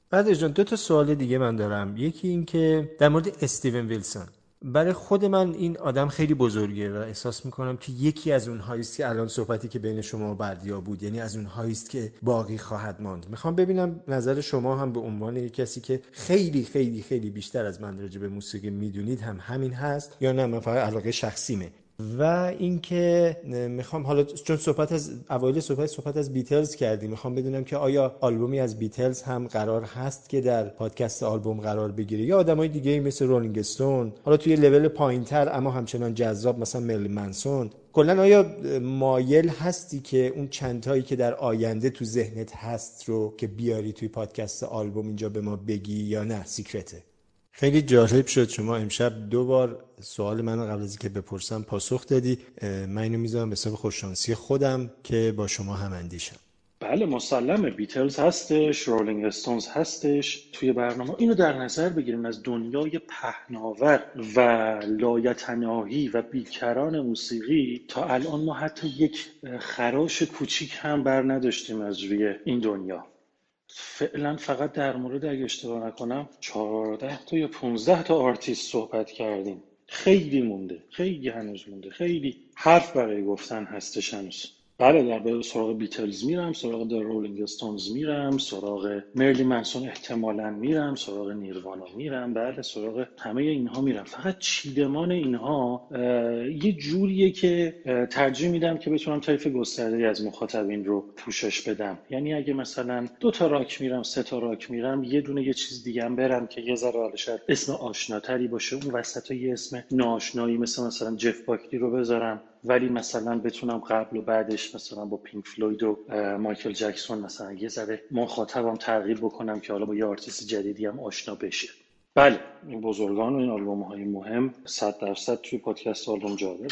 بعد از اون دو تا سوال دیگه من دارم، یکی این که در مورد استیون ویلسون برای خود من این آدم خیلی بزرگه و احساس میکنم که یکی از اونهاییست که الان صحبتی که بین شما و بردیا بود، یعنی از اونهاییست که باقی خواهد ماند. میخوام ببینم نظر شما هم به عنوان یک کسی که خیلی خیلی خیلی بیشتر از من راجع به موسیقی میدونید هم همین هست یا نه من فقط علاقه شخصیمه. و اینکه میخوام حالا چون صحبت از اوایل صحبت صحبت از بیتلز کردیم، میخوام بدونم که آیا آلبومی از بیتلز هم قرار هست که در پادکست آلبوم قرار بگیره یا آدمای دیگه مثل رولینگ استون، حالا توی لول پایینتر اما همچنان جذاب مثلا مل منسون. کلا آیا مایل هستی که اون چند تایی که در آینده تو ذهنت هست رو که بیاری توی پادکست آلبوم اینجا به ما بگی یا نه سیکرته؟ خیلی جالب شد شما امشب دو بار سوال منو قبل از اینکه بپرسم پاسخ دادی. من اینو میذارم به حساب خوششانسی خودم که با شما هم اندیشم. بله مسلمه، بیتلز هستش، رولینگ استونز هستش توی برنامه. اینو در نظر بگیریم از دنیای پهناور و لایتناهی و بیکران موسیقی تا الان ما حتی یک خراش کوچیک هم بر نداشتیم از روی این دنیا. فعلا فقط در مورد اگه اشتباه نکنم چهارده تا یا پونزده تا آرتیست صحبت کردیم. خیلی مونده، خیلی هنوز مونده، خیلی حرف برای گفتن هستش هنوز. بله در به سراغ بیتلز میرم، سراغ در رولینگ استونز میرم، سراغ مرلین منسون احتمالاً میرم، سراغ نیروانا میرم، بله سراغ همه اینها میرم. فقط چیدمان اینها یه جوریه که ترجیح میدم که بتونم طیف گسترده‌ای از مخاطبین رو پوشش بدم. یعنی اگه مثلا دو تا راک میرم، سه تا راک میرم، یه دونه یه چیز دیگه هم برم که یه ذره علشان اسم آشناتری باشه، اون وسطا یه اسم ناآشنایی مثل مثلا جف باکلی رو بذارم، ولی مثلا بتونم قبل و بعدش مثلا با پینک فلوید و مایکل جکسون مثلا یه ذره مخاطبم تغییر بکنم که حالا با یه آرتیست جدیدی هم آشنا بشه. بله این بزرگان و این آلبوم‌های مهم صد درصد توی پادکست آلبوم جا داره.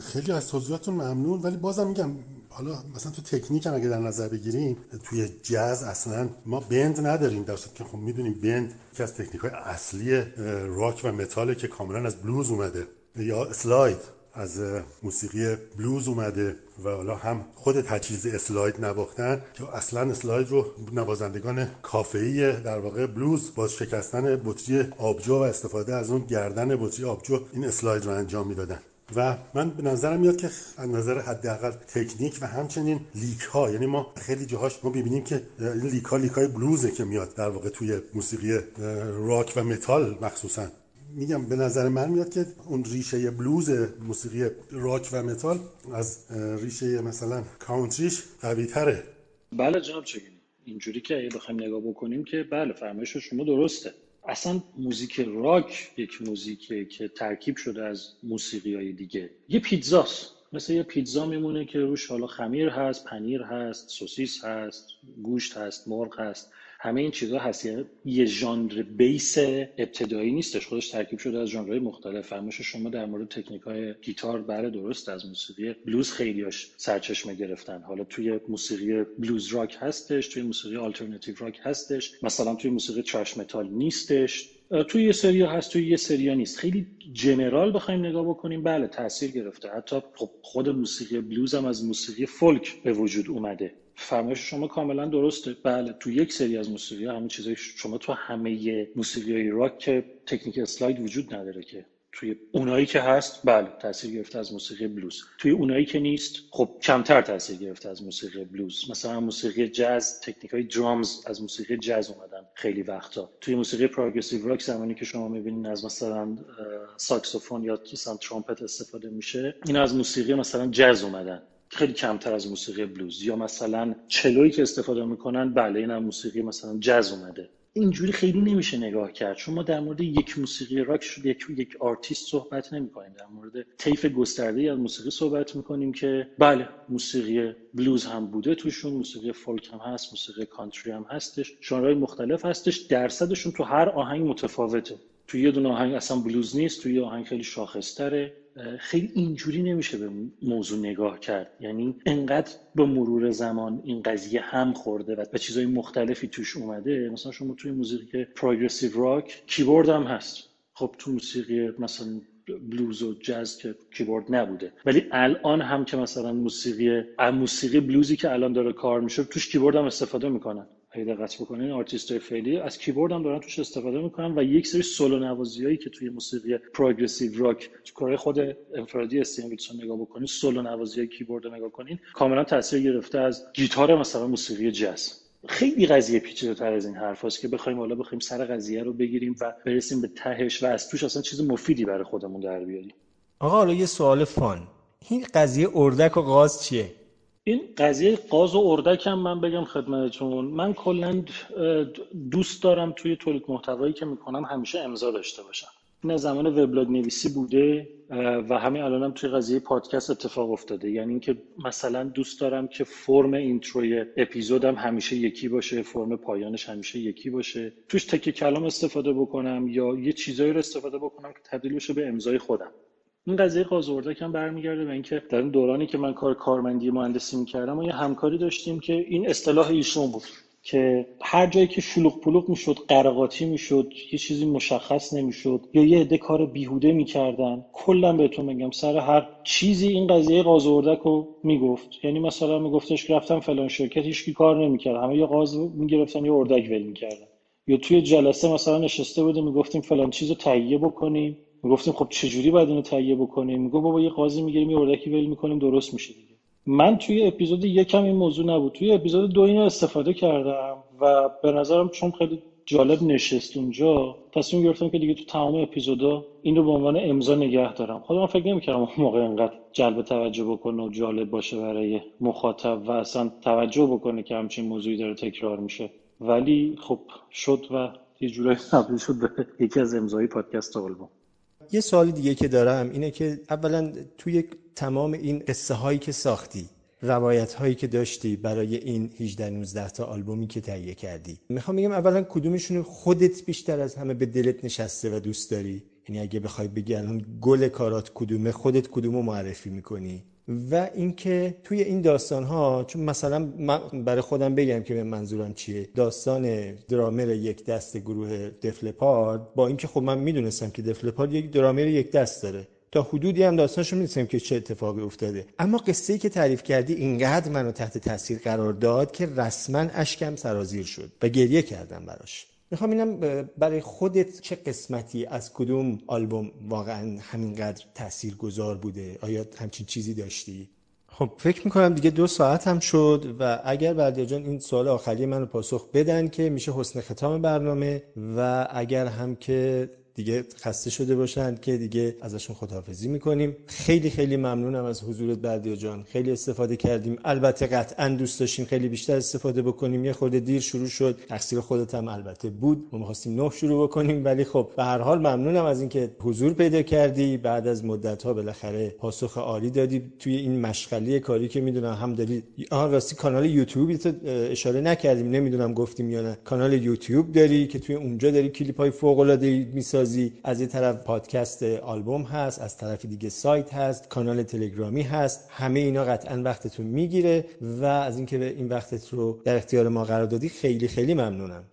خیلی از توضیحاتون ممنون، ولی بازم میگم حالا مثلا تو تکنیک هم اگه در نظر بگیریم توی جاز اصلا ما بند نداریم، در صورتی که خب میدونیم بند که از تکنیک‌های اصلی راک و متاله که کاملا از بلوز اومده، یا اسلاید از موسیقی بلوز اومده و حالا هم خود تجهیز اسلاید نواختن که اصلا اسلاید رو نوازندگان کافه‌ای در واقع بلوز با شکستن بطری آبجو و استفاده از اون گردن بطری آبجو این اسلاید رو انجام میدادن. و من به نظرم میاد که از نظر حداقل تکنیک و همچنین لیک ها، یعنی ما خیلی جاهاش ما ببینیم که این لیک ها لیک های بلوزه که میاد در واقع توی موسیقی راک و متال مخصوصا. میگم به نظر من میاد که اون ریشه بلوز موسیقی راک و متال از ریشه مثلا کانتریش قوی تره. بله جناب چگینی، اینجوری که اگه بخوایم نگاه بکنیم که بله فرمایش شما درسته. اصلا موزیک راک یک موزیکه که ترکیب شده از موسیقی‌های دیگه، یه پیتزاست، مثل یه پیتزا میمونه که روش حالا خمیر هست، پنیر هست، سوسیس هست، گوشت هست، مرغ هست، همه این چیزها هست. یعنی یه ژانر بیس ابتدایی نیستش، خودش ترکیب شده از ژانرهای مختلف. فرمایش شما در مورد تکنیک‌های گیتار بله درست، از موسیقی بلوز خیلیاش سرچشمه گرفتن. حالا توی موسیقی بلوز راک هستش، توی موسیقی آلترناتیو راک هستش، مثلا توی موسیقی ترش متال نیستش، توی یه سریا هست توی یه سریا نیست. خیلی جنرال بخوایم نگاه بکنیم بله تأثیر گرفته. حتی خود موسیقی بلوز هم از موسیقی فولک به وجود اومده. فرمایش شما کاملا درسته، بله تو یک سری از موسیقی همین چیزایی شما تو همه موسیقی‌های راک که تکنیک اسلاید وجود نداره که توی اونایی که هست بله تاثیر گرفته از موسیقی بلوز، توی اونایی که نیست خب کمتر تاثیر گرفته از موسیقی بلوز. مثلا موسیقی جاز تکنیک‌های درامز از موسیقی جاز اومدن خیلی وقتا. توی موسیقی پروگرسیو راک زمانی که شما می‌بینید از مثلا ساکسوفون یا مثلا ترامپت استفاده میشه، اینا از موسیقی مثلا جاز اومدن، خیلی کمتر از موسیقی بلوز. یا مثلا چلویی که استفاده میکنن بله این هم موسیقی مثلا جاز اومده. اینجوری خیلی نمیشه نگاه کرد، چون ما در مورد یک موسیقی راک شده یک یک آرتیست صحبت نمیکنیم، در مورد طیف گسترده‌ای از موسیقی صحبت میکنیم که بله موسیقی بلوز هم بوده توشون، موسیقی فولک هم هست، موسیقی کانتری هم هستش، ژانرهای مختلف هستش. درصدشون تو هر آهنگ متفاوته، تو یه دونه آهنگ اصلا بلوز نیست، تو یه آهنگ خیلی شاخص‌تره. خیلی اینجوری نمیشه به موضوع نگاه کرد، یعنی انقدر با مرور زمان این قضیه هم خورده و به چیزهای مختلفی توش اومده. مثلا شما توی موسیقی پروگرسیو راک کیبورد هم هست، خب تو موسیقی مثلا بلوز و جاز که کیبورد نبوده، ولی الان هم که مثلا موسیقی موسیقی بلوزی که الان داره کار میشه توش کیبورد هم استفاده میکنن. دقت بکنین آرتیست‌های فعلی از کیبورد هم دارن توش استفاده میکنن و یک سری سولو نوازیایی که توی موسیقی پروگرسیو راک تو کارهای خود انفرادی استیون ویلسون نگاه بکنین، سولو نوازی کیبورد رو نگاه کنین، کاملا تاثیر گرفته از گیتار مثلا موسیقی جاز. خیلی قضیه پیچیده‌تر از این حرفاست که بخوایم حالا بخوایم سر قضیه رو بگیریم و برسیم به تهش و از توش اصلا چیز مفیدی برای خودمون در بیاریم. آقا حالا یه سوال فان، این قضیه اردک و قاز چیه؟ این قضیه قاز و اردک هم من بگم خدمتتون، من کلا دوست دارم توی تولید محتوایی که میکنم همیشه امضا داشته باشم. این زمان وبلاگ نویسی بوده و همین الانم هم توی قضیه پادکست اتفاق افتاده. یعنی اینکه مثلا دوست دارم که فرم اینتروی اپیزودم همیشه یکی باشه، فرم پایانش همیشه یکی باشه، توش تک کلام استفاده بکنم یا یه چیزایی رو استفاده بکنم که تبدیل بشه به امضای خودم. این قضیه قازوردک هم برمیگرده به اینکه در این دورانی که من کار کارمندی مهندسی می‌کردم ما یه همکاری داشتیم که این اصطلاح ایشون بود که هر جایی که شلوغ پلوغ میشد، قراقاتی میشد، یه چیزی مشخص نمیشد یا یه عده کار بیهوده میکردن، کلا بهتون میگم سر هر چیزی این قضیه قاز و اردکو میگفت. یعنی مثلا میگفتش رفتم فلان شرکت هیچکی کار نمیکرد، همه یا قاز میگرفتن یا اردک ول میکردن، یا توی جلسه مثلا نشسته بودیم میگفتیم فلان چیزو تهیه بکنیم، میگفتیم خب چه جوری باید اینو تهیه بکنیم، میگفت بابا یه قاز میگیریم یه اردکی ول میکنیم درست میشه دیگه. من توی اپیزود یکم این موضوع نبود، توی اپیزود دو اینو استفاده کردم و به نظرم چون خیلی جالب نشست اونجا تصمیم گرفتم که دیگه تو تمام اپیزودا این رو به عنوان امضا نگه دارم. خودم فکر نمی‌کردم اون موقع اینقدر جلب توجه بکنه و جالب باشه برای مخاطب و اصلا توجه بکنه که همچین موضوعی داره تکرار میشه، ولی خب شد و یه جورایی تبدیل شد به یکی از امضای پادکست آلبوم. یه سوال دیگه که دارم اینه که اولا توی تمام این قصه هایی که ساختی، روایت هایی که داشتی برای این هجده نوزده تا آلبومی که تهیه کردی، میخوام بگم اولا کدومشون خودت بیشتر از همه به دلت نشسته و دوست داری؟ یعنی اگه بخوای بگی الان گل کارات کدومه، خودت کدومو معرفی میکنی؟ و اینکه توی این داستان ها، چون مثلا من برای خودم بگم که منظورم چیه، داستان درامر یک دست گروه دف لپارد، با اینکه خب من میدونستم که دف لپارد یک درامر یک دست داره، تا حدودی هم داستانشو میدونستم که چه اتفاقی افتاده، اما قصه‌ای که تعریف کردی اینقدر منو تحت تاثیر قرار داد که رسما اشکم سرازیر شد و گریه کردم براش. میخوام اینم برای خودت چه قسمتی از کدوم آلبوم واقعا همینقدر تأثیر گذار بوده؟ آیا همچین چیزی داشتی؟ خب فکر میکنم دیگه دو ساعت هم شد و اگر بردیا جان این سوال آخری من رو پاسخ بدن که میشه حسن ختام برنامه، و اگر هم که دیگه خسته شده باشن که دیگه ازشون خداحافظی میکنیم. خیلی خیلی ممنونم از حضورت بردیا جان، خیلی استفاده کردیم، البته قطعا دوست داشتیم خیلی بیشتر استفاده بکنیم، یه خورده دیر شروع شد، تقصیر خودت هم البته بود، ما می‌خواستیم نه شروع بکنیم، ولی خب به هر حال ممنونم از اینکه حضور پیدا کردی، بعد از مدت‌ها بالاخره پاسخ عالی دادی توی این مشغله کاری که میدونم هم داری. آها راستی کانال یوتیوبت اشاره نکردیم، نمیدونم گفتیم یا نه، کانال یوتیوب داری که توی اونجا داری کلیپ‌های فوق‌العاده‌ای می‌سازی، از یه طرف پادکست آلبوم هست، از طرف دیگه سایت هست، کانال تلگرامی هست، همه اینا قطعا وقتتون میگیره و از اینکه این وقتت رو در اختیار ما قرار دادی خیلی خیلی ممنونم.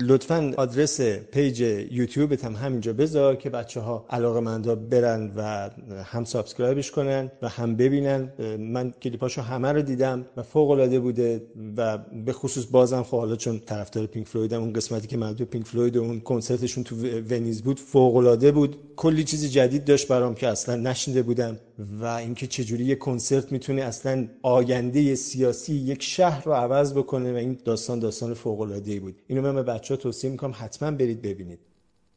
لطفاً آدرس پیج یوتیوبت هم همینجا بذار که بچه‌ها علاقه‌مندا برن و هم سابسکرایبش کنن و هم ببینن. من کلیپاشو همه رو دیدم و فوق‌العاده بوده و به خصوص بازم خب حالا چون طرفدار پینک فلویدم، اون قسمتی که مربوط به پینک فلوید و اون کنسرتشون تو ونیز بود فوق‌العاده بود، کلی چیز جدید داشت برام که اصلاً نشنیده بودم، و اینکه چجوری یک کنسرت میتونه اصلاً آینده سیاسی یک شهر رو عوض بکنه و این داستان داستان فوق‌العاده‌ای بود. اینو من به چه توصیه میکنم حتما برید ببینید.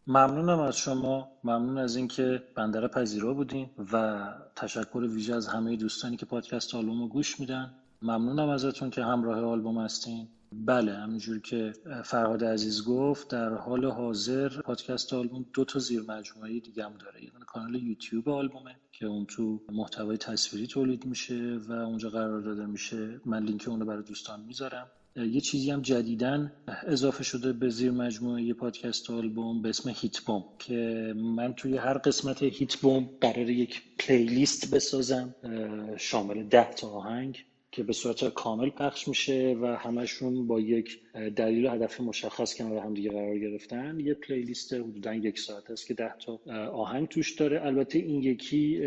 ممنونم از شما، ممنون از اینکه بنده را پذیرا بودین و تشکر ویژه از همه دوستانی که پادکست آلبومو گوش میدن. ممنونم ازتون که همراه آلبوم هستین. بله، همونجوری که فرهاد عزیز گفت، در حال حاضر پادکست آلبوم دو تا زیر مجموعه دیگه هم داره. یه دونه کانال یوتیوب آلبومه که اون تو محتوای تصویری تولید میشه و اونجا قرار داده میشه، من لینک اون رو برای دوستان میذارم. یه چیزی هم جدیدن اضافه شده به زیر مجموعه یه پادکست آلبوم به اسم هیت بوم که من توی هر قسمت هیت بوم قراره یک پلیلیست بسازم شامل ده تا آهنگ که به صورت کامل پخش میشه و همشون با یک دلیل و هدف مشخص کنار هم دیگه قرار گرفتن. یه پلیلیست حدوداً یک ساعت است که ده تا آهنگ توش داره. البته این یکی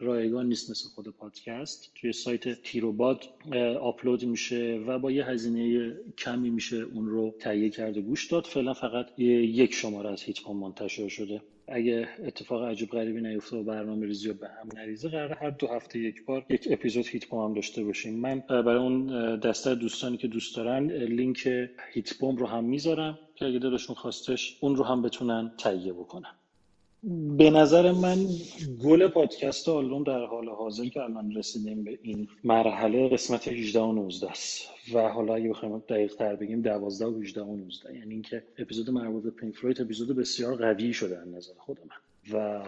رایگان نیست مثل خود پادکست، توی سایت تیروباد آپلود میشه و با یه هزینه کمی میشه اون رو تهیه کرده گوش داد. فعلا فقط یک شماره از هیت کام منتشر شده. اگه اتفاق عجیب غریبی نیفته و برنامه‌ریزی به هم نریزه، قراره هر دو هفته یک بار یک اپیزود هیت بام هم داشته باشیم. من برای اون دسته دوستانی که دوست دارن لینک هیت بام رو هم میذارم که اگه دلشون خواستش اون رو هم بتونن تهیه بکنن. به نظر من گل پادکست آلبوم در حال حاضر که الان رسیدیم به این مرحله قسمت هجده و نوزده است و حالا اگه بخوایم دقیق تر بگیم دوازده و هجده و نوزده، یعنی اینکه اپیزود مربوط به پینک فلوید اپیزود بسیار قوی شده از نظر خود من و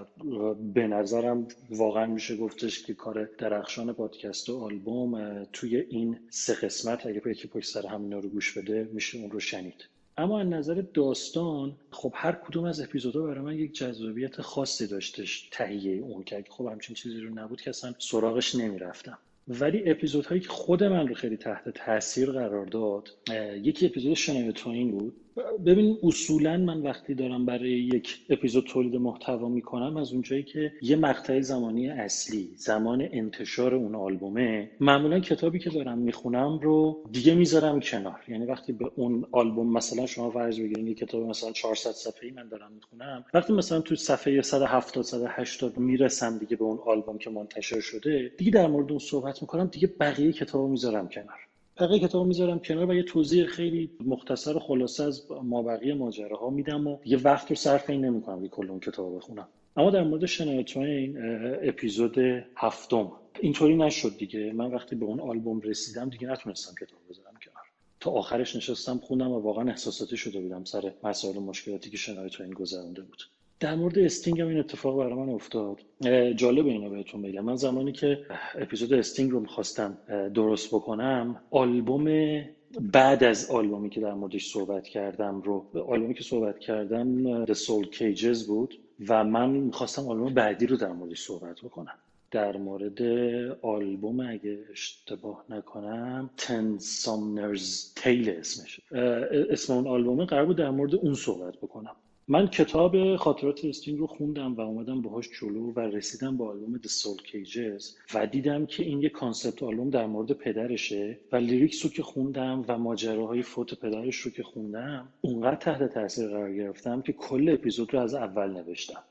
به نظرم واقعا میشه گفتش که کار درخشان پادکست و آلبوم توی این سه قسمت اگه یکی پشت سر هم اینا رو گوش بده میشه اون رو شنید. اما از نظر داستان خب هر کدوم از اپیزودها برای من یک جذابیت خاصی داشتش تهیه اون، که خب همچین چیزی رو نبود که اصلا سراغش نمیرفتم. ولی اپیزودهایی که خود من رو خیلی تحت تاثیر قرار داد، یکی اپیزود شنوتوین بود. ببین اصولا من وقتی دارم برای یک اپیزود تولید محتوا میکنم، از اونجایی که یه مقطع زمانی اصلی زمان انتشار اون آلبومه، معمولا کتابی که دارم میخونم رو دیگه میذارم کنار. یعنی وقتی به اون آلبوم مثلا شما فرض بگیرید یه کتاب مثلا چهارصد صفحه‌ای من دارم میخونم، وقتی مثلا تو صفحه صد و هفتاد صد و هشتاد میرسم دیگه به اون آلبوم که منتشر شده، دیگه در مورد اون صحبت میکنم، دیگه بقیه کتابو میذارم کنار. بقیه کتاب میذارم کنار و یه توضیح خیلی مختصر و خلاصه از مابقی ماجراها میدم و یه وقت رو صرف این نمی‌کنم که کل اون کتاب بخونم. اما در مورد شنوتوین اپیزود هفتم اینطوری نشد دیگه. من وقتی به اون آلبوم رسیدم دیگه نتونستم کتاب بذارم کنار، تا آخرش نشستم خوندم و واقعا احساساتی شده بودم سر مسائل و مشکلاتی که شنوتوین گذرونده بود. در مورد استینگ هم این اتفاق برای من افتاد. جالب اینو بهتون بگم، من زمانی که اپیزود استینگ رو میخواستم درست بکنم، آلبوم بعد از آلبومی که در موردش صحبت کردم رو، آلبومی که صحبت کردم The Soul Cages بود و من میخواستم آلبوم بعدی رو در موردش صحبت بکنم. در مورد آلبوم اگه اشتباه نکنم Ten Sumner's Tale اسمش، اسم اون آلبومه، قرار بود در مورد اون صحبت بکنم. من کتاب خاطرات استینگ رو خوندم و اومدم باهاش جلو و رسیدم به آلبوم The Soul Cages و دیدم که این یه کانسپت آلبوم در مورد پدرشه و لیریکس رو که خوندم و ماجراهای فوت پدرش رو که خوندم، اونقدر تحت تاثیر قرار گرفتم که کل اپیزود رو از اول نوشتم.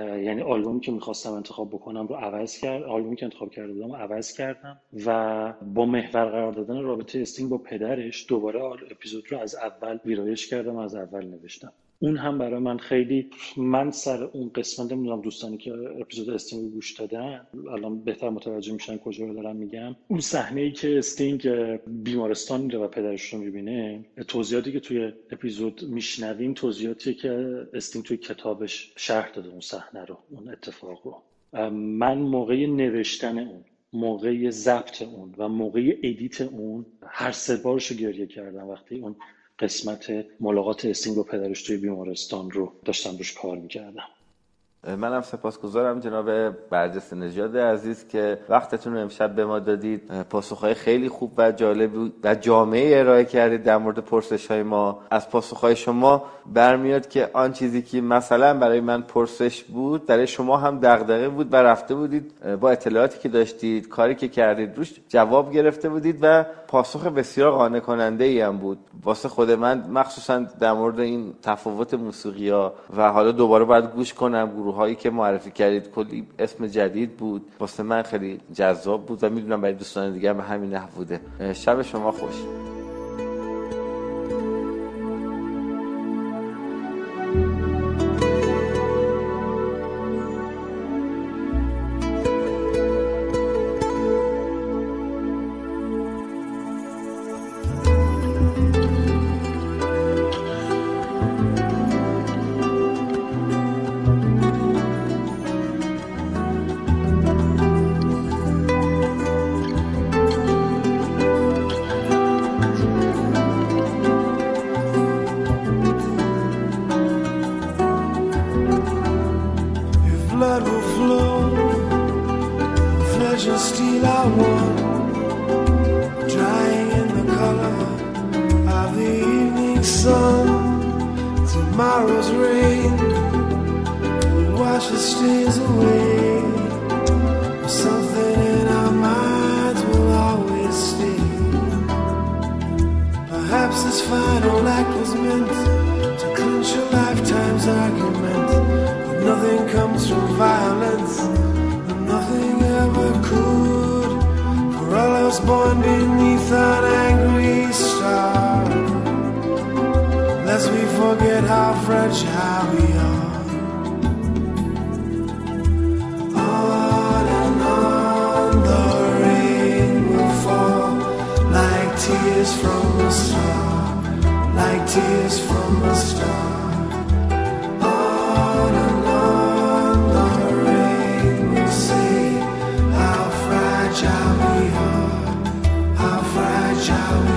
یعنی آلبومی که میخواستم انتخاب بکنم رو عوض کرد، آلبومی که انتخاب کرده بودم رو عوض کردم و با محور قرار دادن رابطه استینگ با پدرش دوباره اپیزود رو از اول ویرایش کردم و از اول نوشتم. اون هم برای من خیلی، من سر اون قسمت نمیدونم دوستانی که اپیزود استینگ رو گوش دادن الان بهتر متوجه میشن کجا رو دارم میگم. اون صحنه ای که استینگ بیمارستان میره و پدرش رو میبینه، توضیحاتی که توی اپیزود میشنویم توضیحاتی که استینگ توی کتابش شرح داده اون صحنه رو، اون اتفاق رو. من موقع نوشتن اون، موقع ضبط اون و موقع ادیت اون هر سه بارشو گریه کردم وقتی اون قسمت ملاقات استینگ و پدرش توی بیمارستان رو داشتم روش کار میکردم. منم سپاسگزارم جناب برجسته نژاد عزیز که وقتتون رو امشب به ما دادید. پاسخهای خیلی خوب و جالب و جامعه ارائه کردید در مورد پرسش‌های ما. از پاسخهای شما برمیاد که آن چیزی که مثلا برای من پرسش بود برای شما هم دغدغه بود و رفته بودید با اطلاعاتی که داشتید، کاری که کردید روش جواب گرفته بودید و پاسخ بسیار قانع کننده ای هم بود واسه خود من، مخصوصا در مورد این تفاوت موسیقی‌ها. و حالا دوباره باید گوش کنم. گروه‌هایی که معرفی کردید کلی اسم جدید بود، واسه من خیلی جذاب بود و میدونم برای دوستان دیگه هم همین نحو بوده. شب شما خوش. Still I want color of the evening sun. Tomorrow's rain will wash the stains away. Something in our minds will always stay. Perhaps this final act was meant to clinch a lifetime's argument. But nothing comes from violence, and nothing ever could. For all I was born beneath an angry star. Lest we forget how fragile we are. On and on the rain will fall, like tears from a star, like tears from a star. On and on the rain will say how fragile we are, how fragile we are.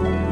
Thank you.